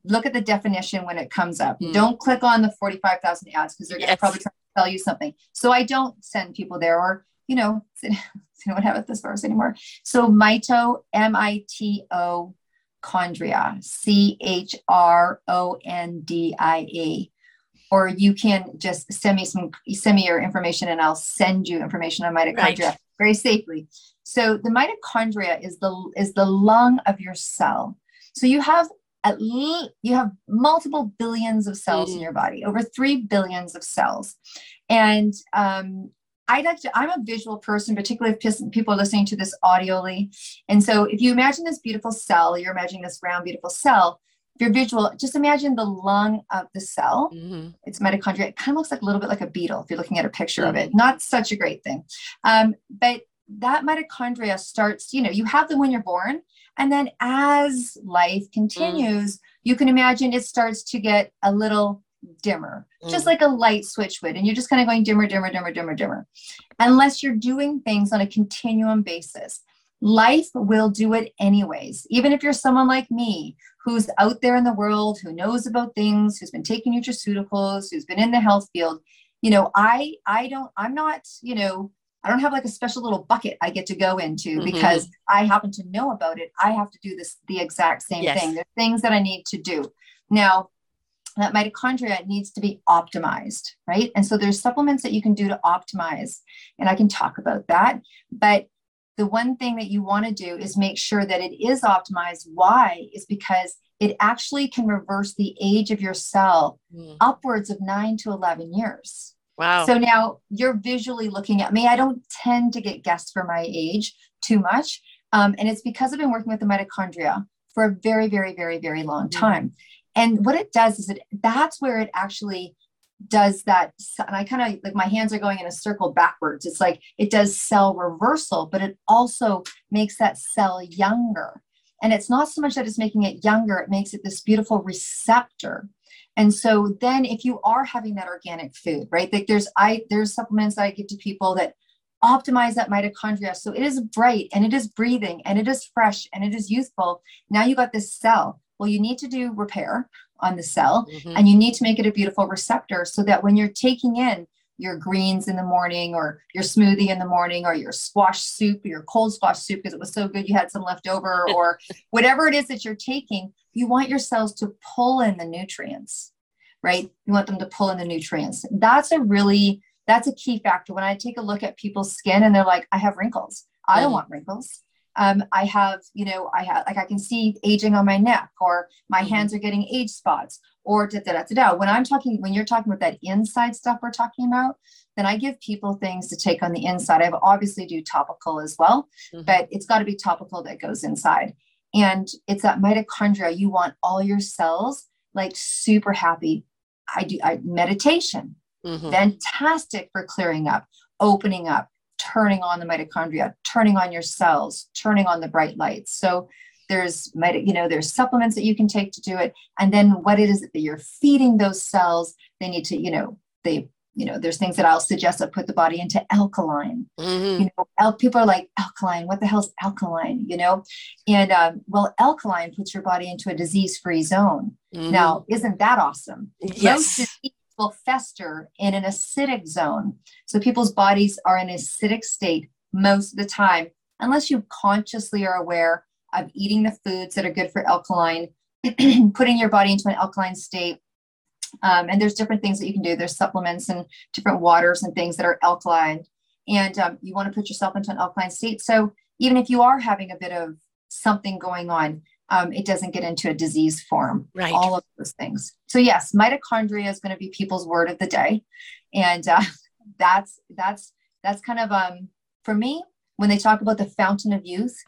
look at the definition when it comes up. Mm. Don't click on the 45,000 ads because they're going to probably try to tell you something. So I don't send people there, or, you know, I don't have it this verse anymore. So mito, M-I-T-O, chondria, C-H-R-O-N-D-I-A. Or you can just send me your information and I'll send you information on mitochondria very safely. So the mitochondria is the lung of your cell. So you have you have multiple billions of cells in your body, over 3 billion of cells. And, I'm a visual person, particularly if people are listening to this audioly. And so if you imagine this beautiful cell, you're imagining this round, beautiful cell, if you're visual, just imagine the lung of the cell. Mm-hmm. It's mitochondria. It kind of looks like a little bit like a beetle if you're looking at a picture of it. Not such a great thing. But that mitochondria starts, you know, you have them when you're born. And then as life continues, you can imagine it starts to get a little dimmer, just like a light switch would. And you're just kind of going dimmer, dimmer, dimmer, dimmer, dimmer. Unless you're doing things on a continuum basis, life will do it anyways. Even if you're someone like me, who's out there in the world, who knows about things, who's been taking nutraceuticals, who's been in the health field, you know, I don't have like a special little bucket I get to go into because I happen to know about it. I have to do the exact same thing. There's things that I need to do. Now, that mitochondria needs to be optimized, right? And so there's supplements that you can do to optimize, and I can talk about that. But the one thing that you want to do is make sure that it is optimized. Why? Is because it actually can reverse the age of your cell upwards of 9 to 11 years. Wow. So now you're visually looking at me. I don't tend to get guessed for my age too much. And it's because I've been working with the mitochondria for a very, very, very, very long time. And what it does is that's where it actually does that. And I kind of like, my hands are going in a circle backwards. It's like, it does cell reversal, but it also makes that cell younger. And it's not so much that it's making it younger. It makes it this beautiful receptor. And so then if you are having that organic food, right? Like there's supplements that I give to people that optimize that mitochondria. So it is bright and it is breathing and it is fresh and it is youthful. Now you got this cell. Well, you need to do repair on the cell and you need to make it a beautiful receptor so that when you're taking in your greens in the morning or your smoothie in the morning or your squash soup, or your cold squash soup, because it was so good you had some left over or whatever it is that you're taking, you want your cells to pull in the nutrients, right? You want them to pull in the nutrients. That's a key factor. When I take a look at people's skin and they're like, I have wrinkles. I don't want wrinkles. I have, like, I can see aging on my neck or my hands are getting age spots or da, da, da, da, da. When you're talking about that inside stuff we're talking about, then I give people things to take on the inside. I obviously do topical as well, but it's got to be topical that goes inside. And it's that mitochondria. You want all your cells like super happy. Meditation. Fantastic for clearing up, opening up, turning on the mitochondria, turning on your cells, turning on the bright lights. So there's supplements that you can take to do it. And then what it is that you're feeding those cells, they need to, there's things that I'll suggest that put the body into alkaline. People are like, alkaline, what the hell's alkaline? Alkaline puts your body into a disease-free zone. Now, isn't that awesome? Yes. Will fester in an acidic zone. So people's bodies are in an acidic state most of the time, unless you consciously are aware of eating the foods that are good for alkaline, putting your body into an alkaline state. And there's different things that you can do. There's supplements and different waters and things that are alkaline. And you want to put yourself into an alkaline state. So even if you are having a bit of something going on, it doesn't get into a disease form, right? All of those things. So yes, mitochondria is going to be people's word of the day. And that's kind of, for me, when they talk about the fountain of youth,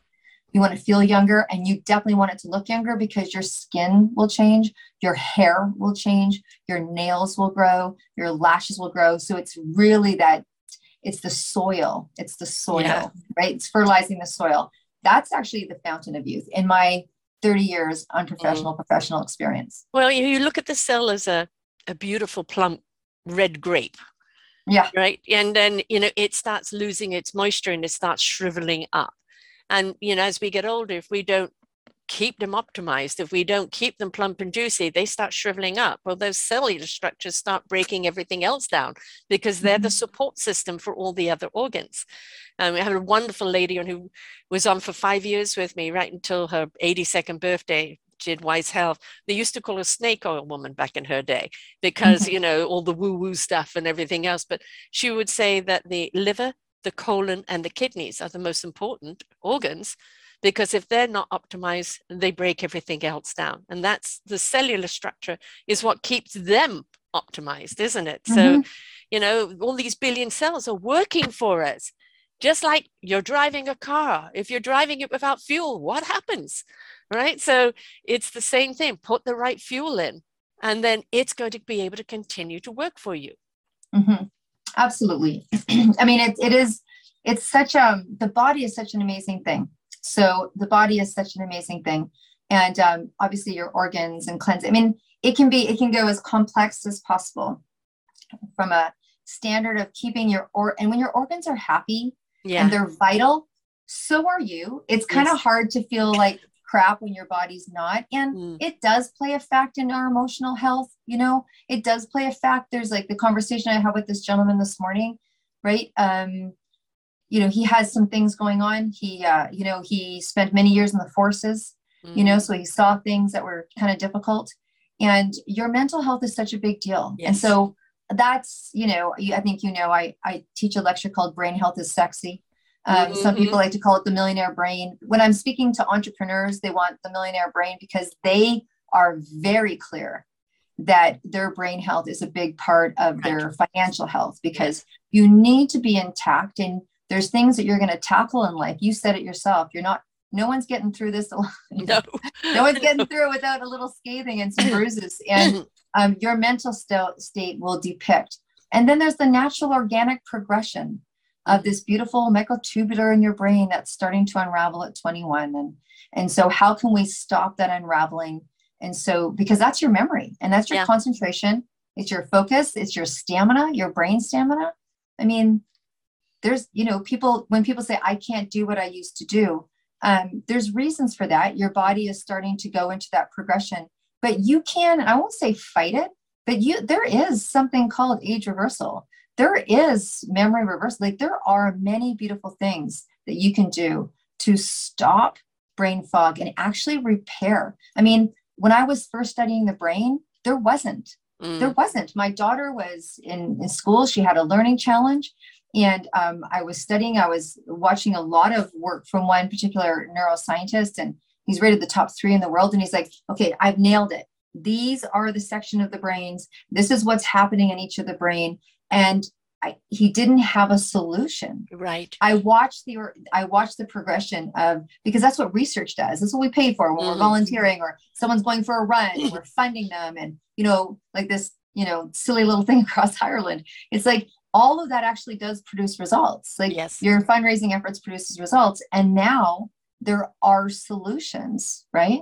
You want to feel younger, and you definitely want it to look younger because your skin will change, your hair will change, your nails will grow, your lashes will grow. So it's really that, it's the soil, right? It's fertilizing the soil. That's actually the fountain of youth in my 30 years unprofessional professional experience. Well, you look at the cell as a beautiful plump red grape. Yeah. Right. And then, you know, it starts losing its moisture and it starts shriveling up. And, you know, as we get older, if we don't keep them optimized, if we don't keep them plump and juicy, they start shriveling up. Well, those cellular structures start breaking everything else down because they're the support system for all the other organs. And we had a wonderful lady who was on for 5 years with me right until her 82nd birthday. Did Wise Health. They used to call her snake oil woman back in her day because, you know, all the woo-woo stuff and everything else. But she would say that the liver, the colon, and the kidneys are the most important organs because if they're not optimized, they break everything else down. And that's the cellular structure is what keeps them optimized, isn't it? So, you know, all these billion cells are working for us. Just like you're driving a car. If you're driving it without fuel, what happens? Right? So it's the same thing. Put the right fuel in, and then it's going to be able to continue to work for you. Absolutely. I mean, it's such the body is such an amazing thing. So the body is such an amazing thing. And obviously your organs and cleanse. I mean, it can go as complex as possible from a standard of keeping your, and when your organs are happy and they're vital, so are you. It's kind of hard to feel like crap when your body's not. And it does play a fact in our emotional health. You know, it does play a fact. There's like the conversation I had with this gentleman this morning, right? You know, he has some things going on. He, you know, he spent many years in the forces, you know, so he saw things that were kind of difficult, and your mental health is such a big deal. And so that's, you know, I think, you know, I teach a lecture called Brain Health is Sexy. Some people like to call it the millionaire brain. When I'm speaking to entrepreneurs, they want the millionaire brain because they are very clear that their brain health is a big part of their financial health, because you need to be intact, and there's things that you're going to tackle in life. You said it yourself. You're not, no one's getting through this alone. No one's getting through it without a little scathing and some bruises, and your mental state will depict. And then there's the natural organic progression of this beautiful microtubular in your brain that's starting to unravel at 21. And so how can we stop that unraveling? And so, because that's your memory and that's your concentration. It's your focus. It's your stamina, your brain stamina. I mean, there's, you know, people, when people say, I can't do what I used to do. There's reasons for that. Your body is starting to go into that progression, but you can, and I won't say fight it, but there is something called age reversal. There is memory reversal. Like, there are many beautiful things that you can do to stop brain fog and actually repair. I mean, when I was first studying the brain, there wasn't. My daughter was in school. She had a learning challenge, and I was studying. I was watching a lot of work from one particular neuroscientist, and he's rated the top 3 in the world. And he's like, okay, I've nailed it. These are the section of the brains. This is what's happening in each of the brain. And he didn't have a solution. Right. I watched the progression of, because that's what research does. That's what we pay for when we're volunteering or someone's going for a run. We're funding them, and, you know, like this, you know, silly little thing across Ireland. It's like all of that actually does produce results. Like your fundraising efforts produces results, and now there are solutions, right?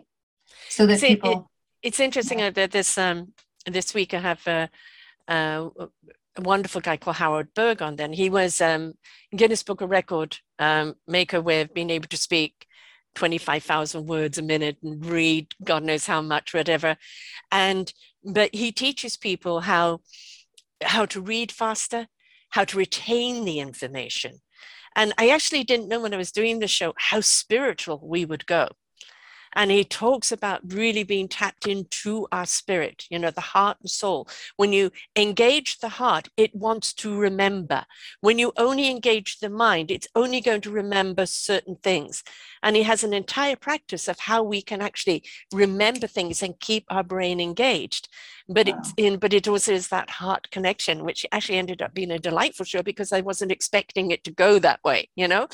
So that it's interesting that this week I have a wonderful guy called Howard Berg on then. He was Guinness Book of Record maker with being able to speak 25,000 words a minute and read God knows how much, whatever. But he teaches people how to read faster, how to retain the information. And I actually didn't know when I was doing the show how spiritual we would go. And he talks about really being tapped into our spirit, you know, the heart and soul. When you engage the heart, it wants to remember. When you only engage the mind, it's only going to remember certain things. And he has an entire practice of how we can actually remember things and keep our brain engaged. But it also is that heart connection, which actually ended up being a delightful show because I wasn't expecting it to go that way, you know.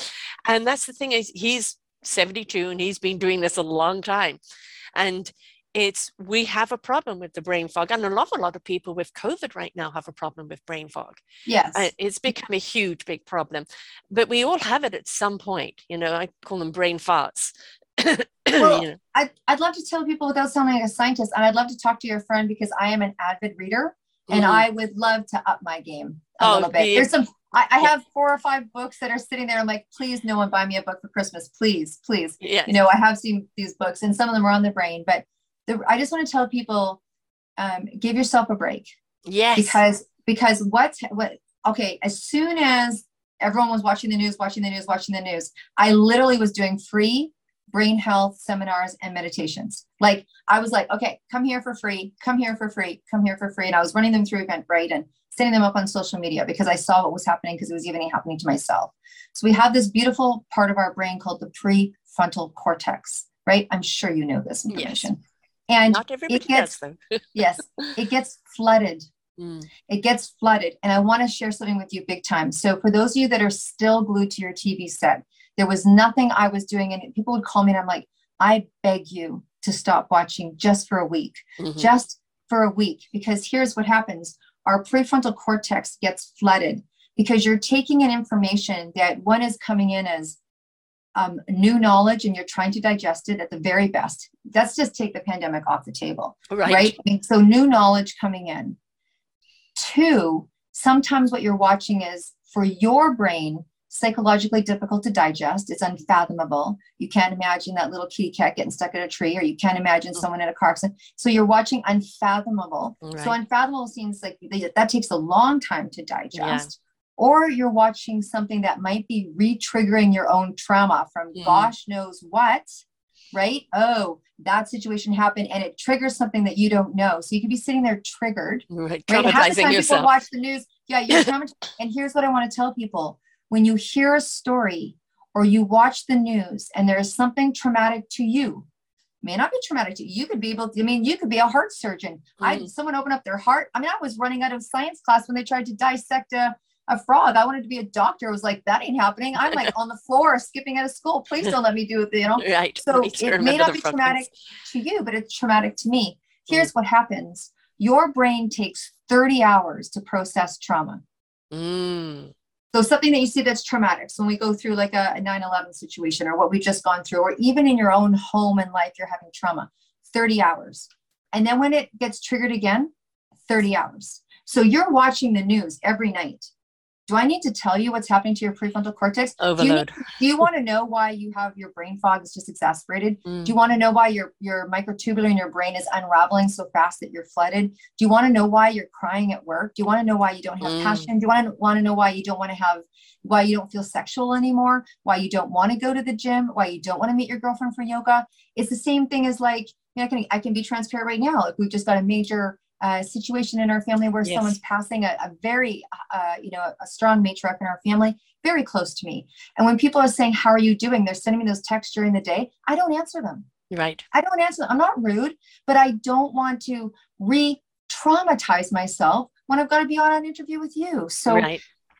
And that's the thing is he's 72, and he's been doing this a long time. And we have a problem with the brain fog, and a lot of people with COVID right now have a problem with brain fog. Yes, it's become a huge, big problem, but we all have it at some point. You know, I call them brain farts. Well, you know. I'd love to tell people without sounding like a scientist, and I'd love to talk to your friend because I am an avid reader, and I would love to up my game a little bit. There's some. I have 4 or 5 books that are sitting there. I'm like, please, no one buy me a book for Christmas, please, please. Yes. You know, I have seen these books, and some of them are on the brain, but. I just want to tell people, give yourself a break. Yes. Because okay. As soon as everyone was watching the news, I literally was doing free brain health seminars and meditations. Like I was like, okay, come here for free. And I was running them through Eventbrite and setting them up on social media because I saw what was happening, because it was even happening to myself. So we have this beautiful part of our brain called the prefrontal cortex, right? I'm sure you know this information. Yes. And not everybody does, though. Yes, it gets flooded. It gets flooded. And I want to share something with you big time. So for those of you that are still glued to your TV set, there was nothing I was doing. And people would call me and I'm like, I beg you to stop watching just for a week. Because here's what happens. Our prefrontal cortex gets flooded because you're taking in information that one is coming in as new knowledge, and you're trying to digest it at the very best. That's just take the pandemic off the table, right? I mean, so new knowledge coming in. 2, sometimes what you're watching is, for your brain, psychologically difficult to digest. It's unfathomable. You can't imagine that little kitty cat getting stuck in a tree, or you can't imagine someone in a car accident. So you're watching unfathomable. Right. So unfathomable seems like that takes a long time to digest. Yeah. Or you're watching something that might be re-triggering your own trauma from gosh knows what, right? Oh, that situation happened and it triggers something that you don't know. So you could be sitting there triggered. Right, traumatizing right? Half the time yourself. People watch the news. Yeah, you're traumatized. And here's what I want to tell people. When you hear a story or you watch the news and there is something traumatic to you, may not be traumatic to you. You could be a heart surgeon. Someone opened up their heart. I mean, I was running out of science class when they tried to dissect a frog. I wanted to be a doctor. I was like, that ain't happening. I'm like on the floor, skipping out of school. Please don't let me do it. You know? Right. So it may not be traumatic to you, but it's traumatic to me. Here's what happens. Your brain takes 30 hours to process trauma. So something that you see that's traumatic. So when we go through like a 9/11 situation or what we've just gone through, or even in your own home and life, you're having trauma, 30 hours. And then when it gets triggered again, 30 hours. So you're watching the news every night. Do I need to tell you what's happening to your prefrontal cortex? Overload. Do you want to know why you have your brain fog is just exacerbated? Do you want to know why your microtubule in your brain is unraveling so fast that you're flooded? Do you want to know why you're crying at work? Do you want to know why you don't have passion? Do you want to know why you don't want to have, why you don't feel sexual anymore? Why you don't want to go to the gym? Why you don't want to meet your girlfriend for yoga? It's the same thing as like, you know, I can be transparent right now. Like we've just got a major situation in our family where someone's passing a very, a strong matriarch in our family, very close to me. And when people are saying, how are you doing? They're sending me those texts during the day. I don't answer them. Right. I don't answer them. I'm not rude, but I don't want to re-traumatize myself when I've got to be on an interview with you. So,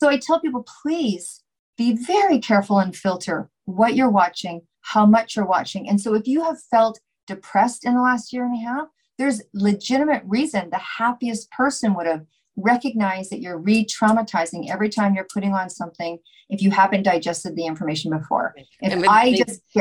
So I tell people, please be very careful and filter what you're watching, how much you're watching. And so if you have felt depressed in the last year and a half, there's legitimate reason the happiest person would have recognized that you're re-traumatizing every time you're putting on something if you haven't digested the information before. They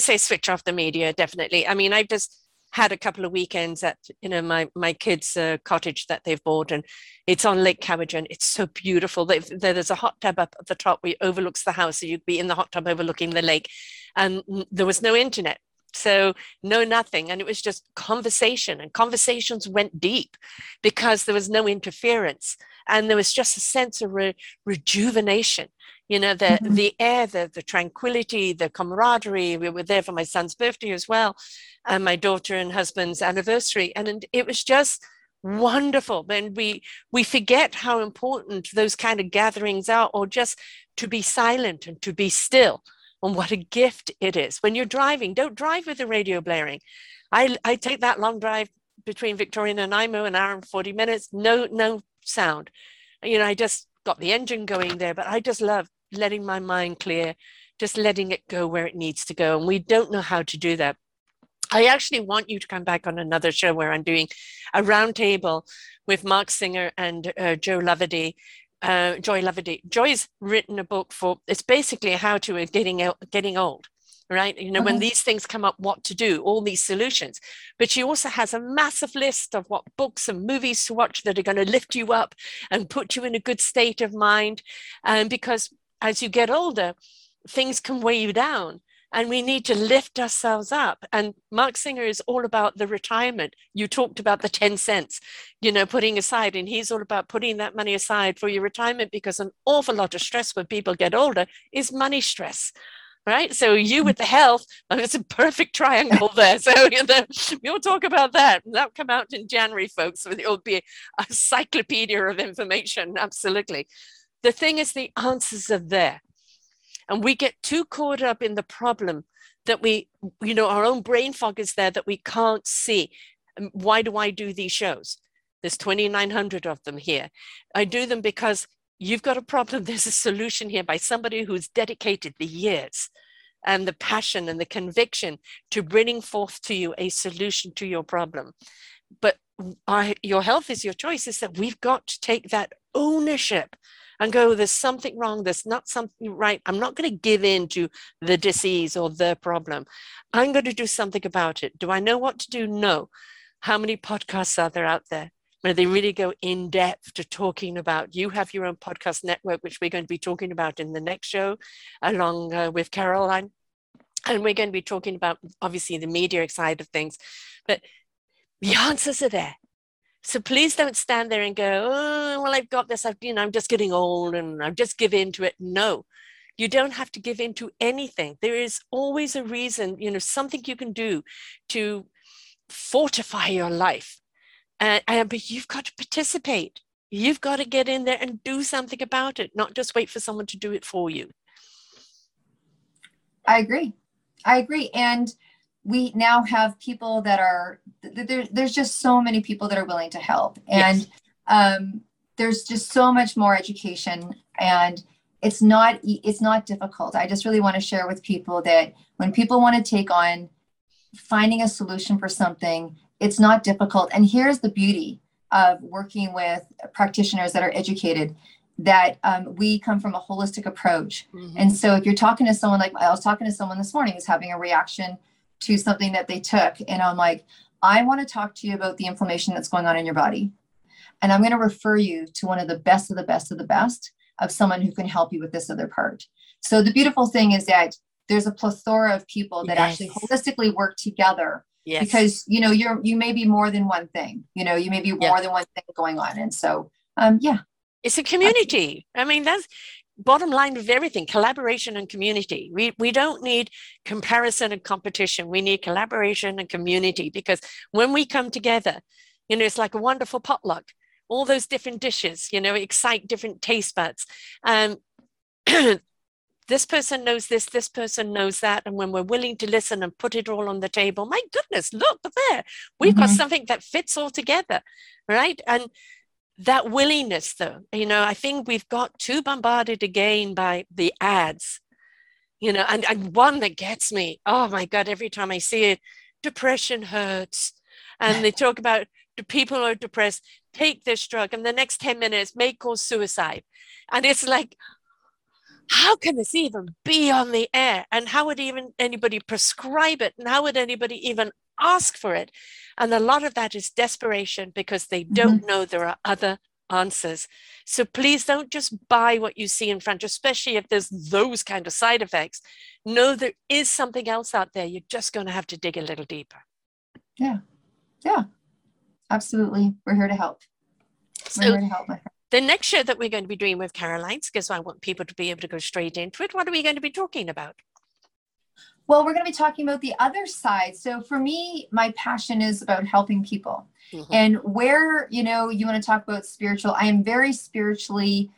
say switch off the media, definitely. I mean, I've just had a couple of weekends at, you know, my kids' cottage that they've bought, and it's on Lake Camergen. It's so beautiful. There's a hot tub up at the top which overlooks the house, so you'd be in the hot tub overlooking the lake. And there was no internet. So no, nothing. And it was just conversation, and conversations went deep because there was no interference. And there was just a sense of rejuvenation, you know, the air, the tranquility, the camaraderie. We were there for my son's birthday as well, and my daughter and husband's anniversary. And it was just wonderful. And we forget how important those kind of gatherings are, or just to be silent and to be still. And what a gift it is. When you're driving, don't drive with the radio blaring. I take that long drive between Victoria and Nanaimo, an hour and 40 minutes, no sound. You know, I just got the engine going there, but I just love letting my mind clear, just letting it go where it needs to go. And we don't know how to do that. I actually want you to come back on another show where I'm doing a roundtable with Mark Singer and Joy Loveday. Joy's written a book for, it's basically how to getting old, right? You know, when these things come up, what to do, all these solutions. But she also has a massive list of what books and movies to watch that are going to lift you up and put you in a good state of mind. Because as you get older, things can weigh you down. And we need to lift ourselves up. And Mark Singer is all about the retirement. You talked about the 10 cents, you know, putting aside. And he's all about putting that money aside for your retirement, because an awful lot of stress when people get older is money stress, right? So you with the health, it's a perfect triangle there. So you know, we'll talk about that. That'll come out in January, folks. So it'll be a encyclopedia of information, absolutely. The thing is, the answers are there. And we get too caught up in the problem that we, you know, our own brain fog is there that we can't see. Why do I do these shows? There's 2,900 of them here. I do them because you've got a problem. There's a solution here by somebody who's dedicated the years and the passion and the conviction to bringing forth to you a solution to your problem. But your health is your choice. Is that we've got to take that ownership and go, there's something wrong, there's not something right. I'm not going to give in to the disease or the problem. I'm going to do something about it. Do I know what to do? No. How many podcasts are there out there where they really go in depth to talking about, you have your own podcast network, which we're going to be talking about in the next show along with Caroline. And we're going to be talking about, obviously, the media side of things. But the answers are there. So please don't stand there and go, oh, well, I've got this, I'm just getting old and I've just give in to it. No, you don't have to give in to anything. There is always a reason, you know, something you can do to fortify your life. But you've got to participate. You've got to get in there and do something about it, not just wait for someone to do it for you. I agree. And we now have people that are, there's just so many people that are willing to help. And yes. There's just so much more education, and it's not difficult. I just really want to share with people that when people want to take on finding a solution for something, it's not difficult. And here's the beauty of working with practitioners that are educated, that we come from a holistic approach. Mm-hmm. And so if you're talking to someone, like I was talking to someone this morning who's having a reaction to something that they took. And I'm like, I want to talk to you about the inflammation that's going on in your body. And I'm going to refer you to one of the best of the best of the best of someone who can help you with this other part. So the beautiful thing is that there's a plethora of people that actually holistically work together, because, you know, you may be more than one thing, you know, you may be more than one thing going on. And so, it's a community. I mean, that's, bottom line of everything, collaboration and community. We don't need comparison and competition. We need collaboration and community, because when we come together, you know, it's like a wonderful potluck, all those different dishes, you know, excite different taste buds. This person knows this person knows that. And when we're willing to listen and put it all on the table, my goodness, look there, we've got something that fits all together, right? And that willingness, though, you know, I think we've got too bombarded again by the ads, you know, and one that gets me, oh my God, every time I see it, depression hurts. And they talk about the people who are depressed, take this drug, and the next 10 minutes may cause suicide. And it's like, how can this even be on the air? And how would even anybody prescribe it? And how would anybody even ask for it? And a lot of that is desperation, because they don't know there are other answers. So please don't just buy what you see in front, especially if there's those kind of side effects. No, there is something else out there. You're just going to have to dig a little deeper. Yeah, absolutely. We're here to help. The next show that we're going to be doing with Caroline, because I want people to be able to go straight into it. What are we going to be talking about? Well, we're going to be talking about the other side. So for me, my passion is about helping people. And where, you know, you want to talk about spiritual, I am very spiritually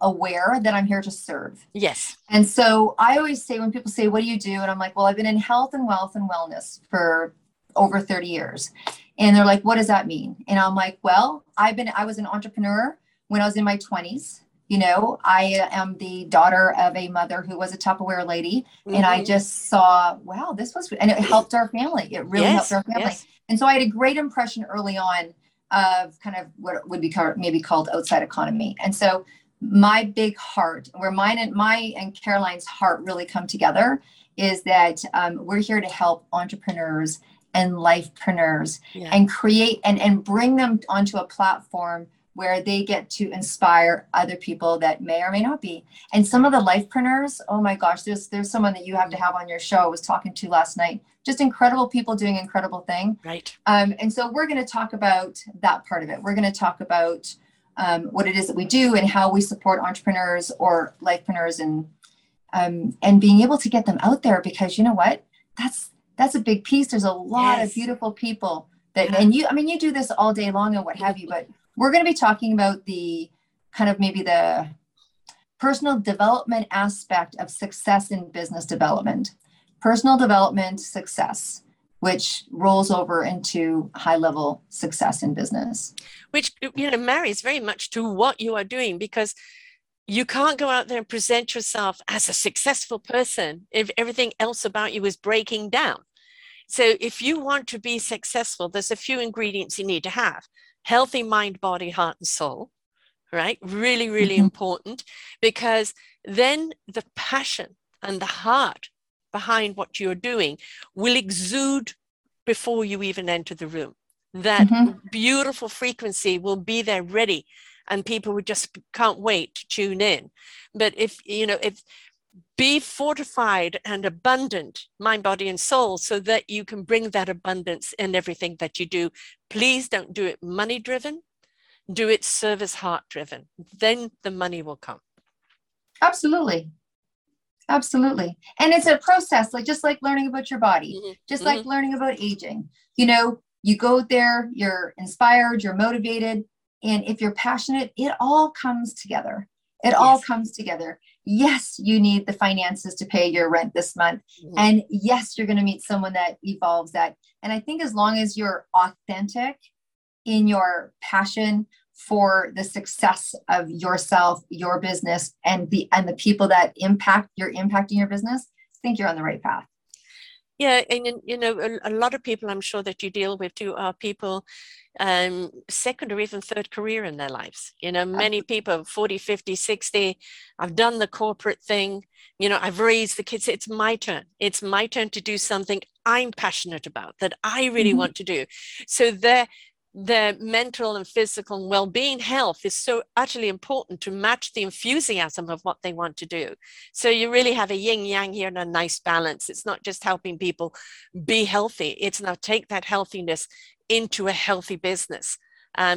aware that I'm here to serve. Yes. And so I always say, when people say, what do you do? And I'm like, well, I've been in health and wealth and wellness for over 30 years. And they're like, what does that mean? And I'm like, well, I was an entrepreneur when I was in my 20s. You know, I am the daughter of a mother who was a Tupperware lady, mm-hmm. and I just saw, wow, this was, and it helped our family. It really helped our family. Yes. And so I had a great impression early on of kind of what would be maybe called outside economy. And so my big heart, where mine and Caroline's heart really come together, is that we're here to help entrepreneurs and lifepreneurs and create and bring them onto a platform where they get to inspire other people that may or may not be. And some of the lifepreneurs, oh my gosh, there's someone that you have to have on your show. I was talking to last night, just incredible people doing incredible things. Right. And so we're going to talk about that part of it. We're going to talk about what it is that we do and how we support entrepreneurs or lifepreneurs and being able to get them out there, because you know what, that's a big piece. There's a lot of beautiful people that, and you, I mean, you do this all day long and what have you, but we're going to be talking about the kind of maybe the personal development aspect of success in business development, personal development success, which rolls over into high level success in business. Which, you know, marries very much to what you are doing, because you can't go out there and present yourself as a successful person if everything else about you is breaking down. So if you want to be successful, there's a few ingredients you need to have. Healthy mind, body, heart, and soul, right? Really, really important, because then the passion and the heart behind what you're doing will exude before you even enter the room. That beautiful frequency will be there ready, and people would just can't wait to tune in. But if, you know, if be fortified and abundant, mind, body, and soul, so that you can bring that abundance in everything that you do. Please don't do it money driven, do it service heart driven. Then the money will come. Absolutely. Absolutely. And it's a process, like just like learning about your body, just like learning about aging. You know, you go there, you're inspired, you're motivated. And if you're passionate, it all comes together. It all comes together. Yes, you need the finances to pay your rent this month. And yes, you're going to meet someone that evolves that. And I think as long as you're authentic in your passion for the success of yourself, your business, and the people that impacting your business, I think you're on the right path. Yeah. And, you know, a lot of people I'm sure that you deal with too are people second or even third career in their lives. You know, many people 40, 50, 60, I've done the corporate thing. You know, I've raised the kids. It's my turn. It's my turn to do something I'm passionate about, that I really want to do. So their mental and physical and well-being, health is so utterly important to match the enthusiasm of what they want to do. So you really have a yin yang here and a nice balance. It's not just helping people be healthy. It's now take that healthiness into a healthy business,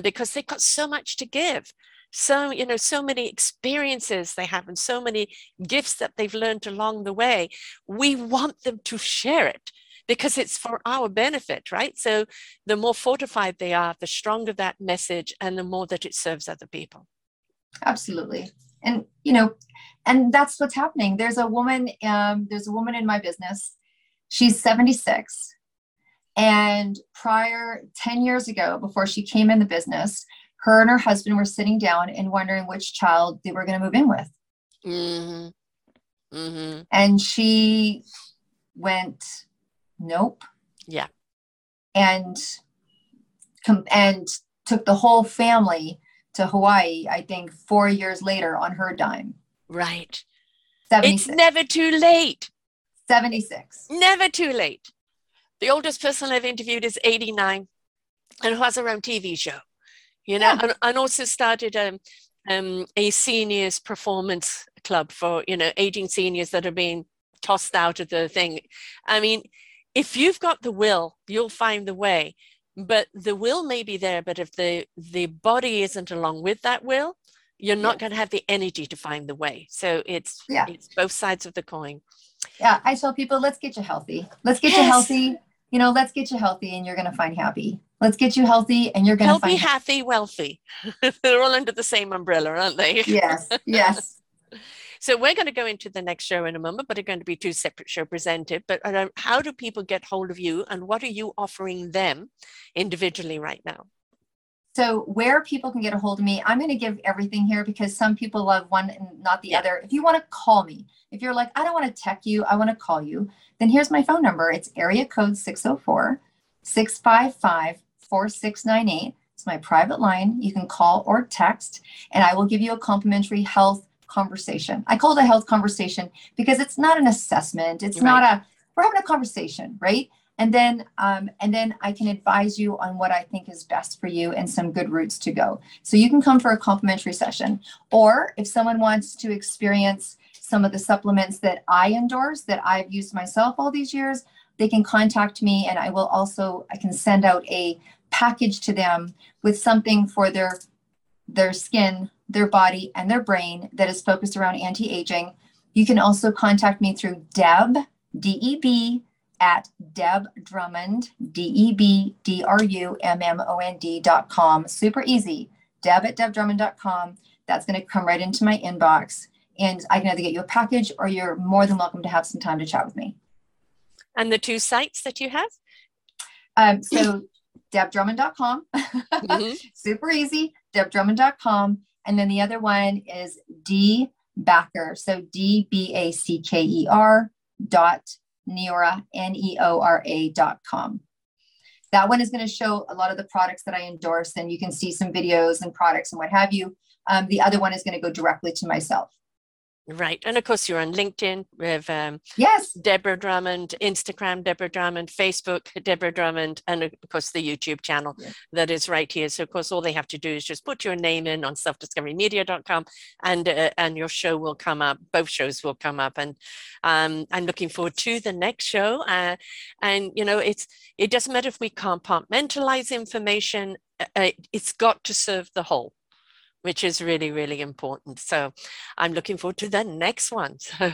because they've got so much to give. So, you know, so many experiences they have and so many gifts that they've learned along the way. We want them to share it, because it's for our benefit, right? So the more fortified they are, the stronger that message and the more that it serves other people. Absolutely. And, you know, and that's what's happening. There's a woman in my business. She's 76. And 10 years ago, before she came in the business, her and her husband were sitting down and wondering which child they were going to move in with. Mm-hmm. Mm-hmm. And she went... Nope. Yeah. And took the whole family to Hawaii, I think 4 years later on her dime. Right. 76. It's never too late. 76. Never too late. The oldest person I've interviewed is 89 and who has her own TV show, you know, and also started a seniors performance club for, you know, aging seniors that are being tossed out of the thing. I mean, if you've got the will, you'll find the way, but the will may be there. But if the body isn't along with that will, you're not going to have the energy to find the way. So it's both sides of the coin. Yeah. I tell people, let's get you healthy. Let's get you healthy. You know, let's get you healthy and you're going to find happy. Let's get you healthy and you're going to find happy, wealthy. They're all under the same umbrella, aren't they? Yes. Yes. So we're going to go into the next show in a moment, but they're going to be two separate shows presented. But how do people get hold of you and what are you offering them individually right now? So where people can get a hold of me, I'm going to give everything here because some people love one and not the other. If you want to call me, if you're like, I don't want to tech you, I want to call you, then here's my phone number. It's area code 604-655-4698. It's my private line. You can call or text, and I will give you a complimentary health conversation. I call it a health conversation because it's not an assessment. It's not a, we're having a conversation, right? And then I can advise you on what I think is best for you and some good routes to go. So you can come for a complimentary session, or if someone wants to experience some of the supplements that I endorse, that I've used myself all these years, they can contact me, and I will also, I can send out a package to them with something for their skin, their body, and their brain that is focused around anti-aging. You can also contact me through Deb, D-E-B, at Deb Drummond, DebDrummond.com. Super easy. Deb at DebDrummond.com. That's going to come right into my inbox, and I can either get you a package, or you're more than welcome to have some time to chat with me. And the two sites that you have? So DebDrummond.com. Mm-hmm. Super easy. DebDrummond.com. And then the other one is D Backer. So DBACKER.Neora.com. That one is going to show a lot of the products that I endorse, and you can see some videos and products and what have you. The other one is going to go directly to myself. Right. And of course, you're on LinkedIn with Deborah Drummond, Instagram, Deborah Drummond, Facebook, Deborah Drummond, and of course, the YouTube channel that is right here. So, of course, all they have to do is just put your name in on selfdiscoverymedia.com, and your show will come up. Both shows will come up. And I'm looking forward to the next show. And, you know, it doesn't matter if we compartmentalize information. It's got to serve the whole, which is really, really important. So I'm looking forward to the next one. So,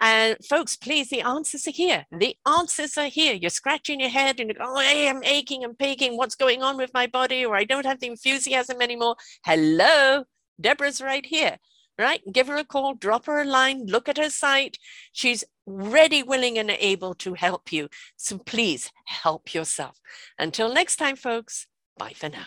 and folks, please, the answers are here. The answers are here. You're scratching your head and you go, oh, I'm aching and aching. What's going on with my body? Or I don't have the enthusiasm anymore. Hello, Deborah's right here, right? Give her a call, drop her a line, look at her site. She's ready, willing, and able to help you. So please help yourself. Until next time, folks, bye for now.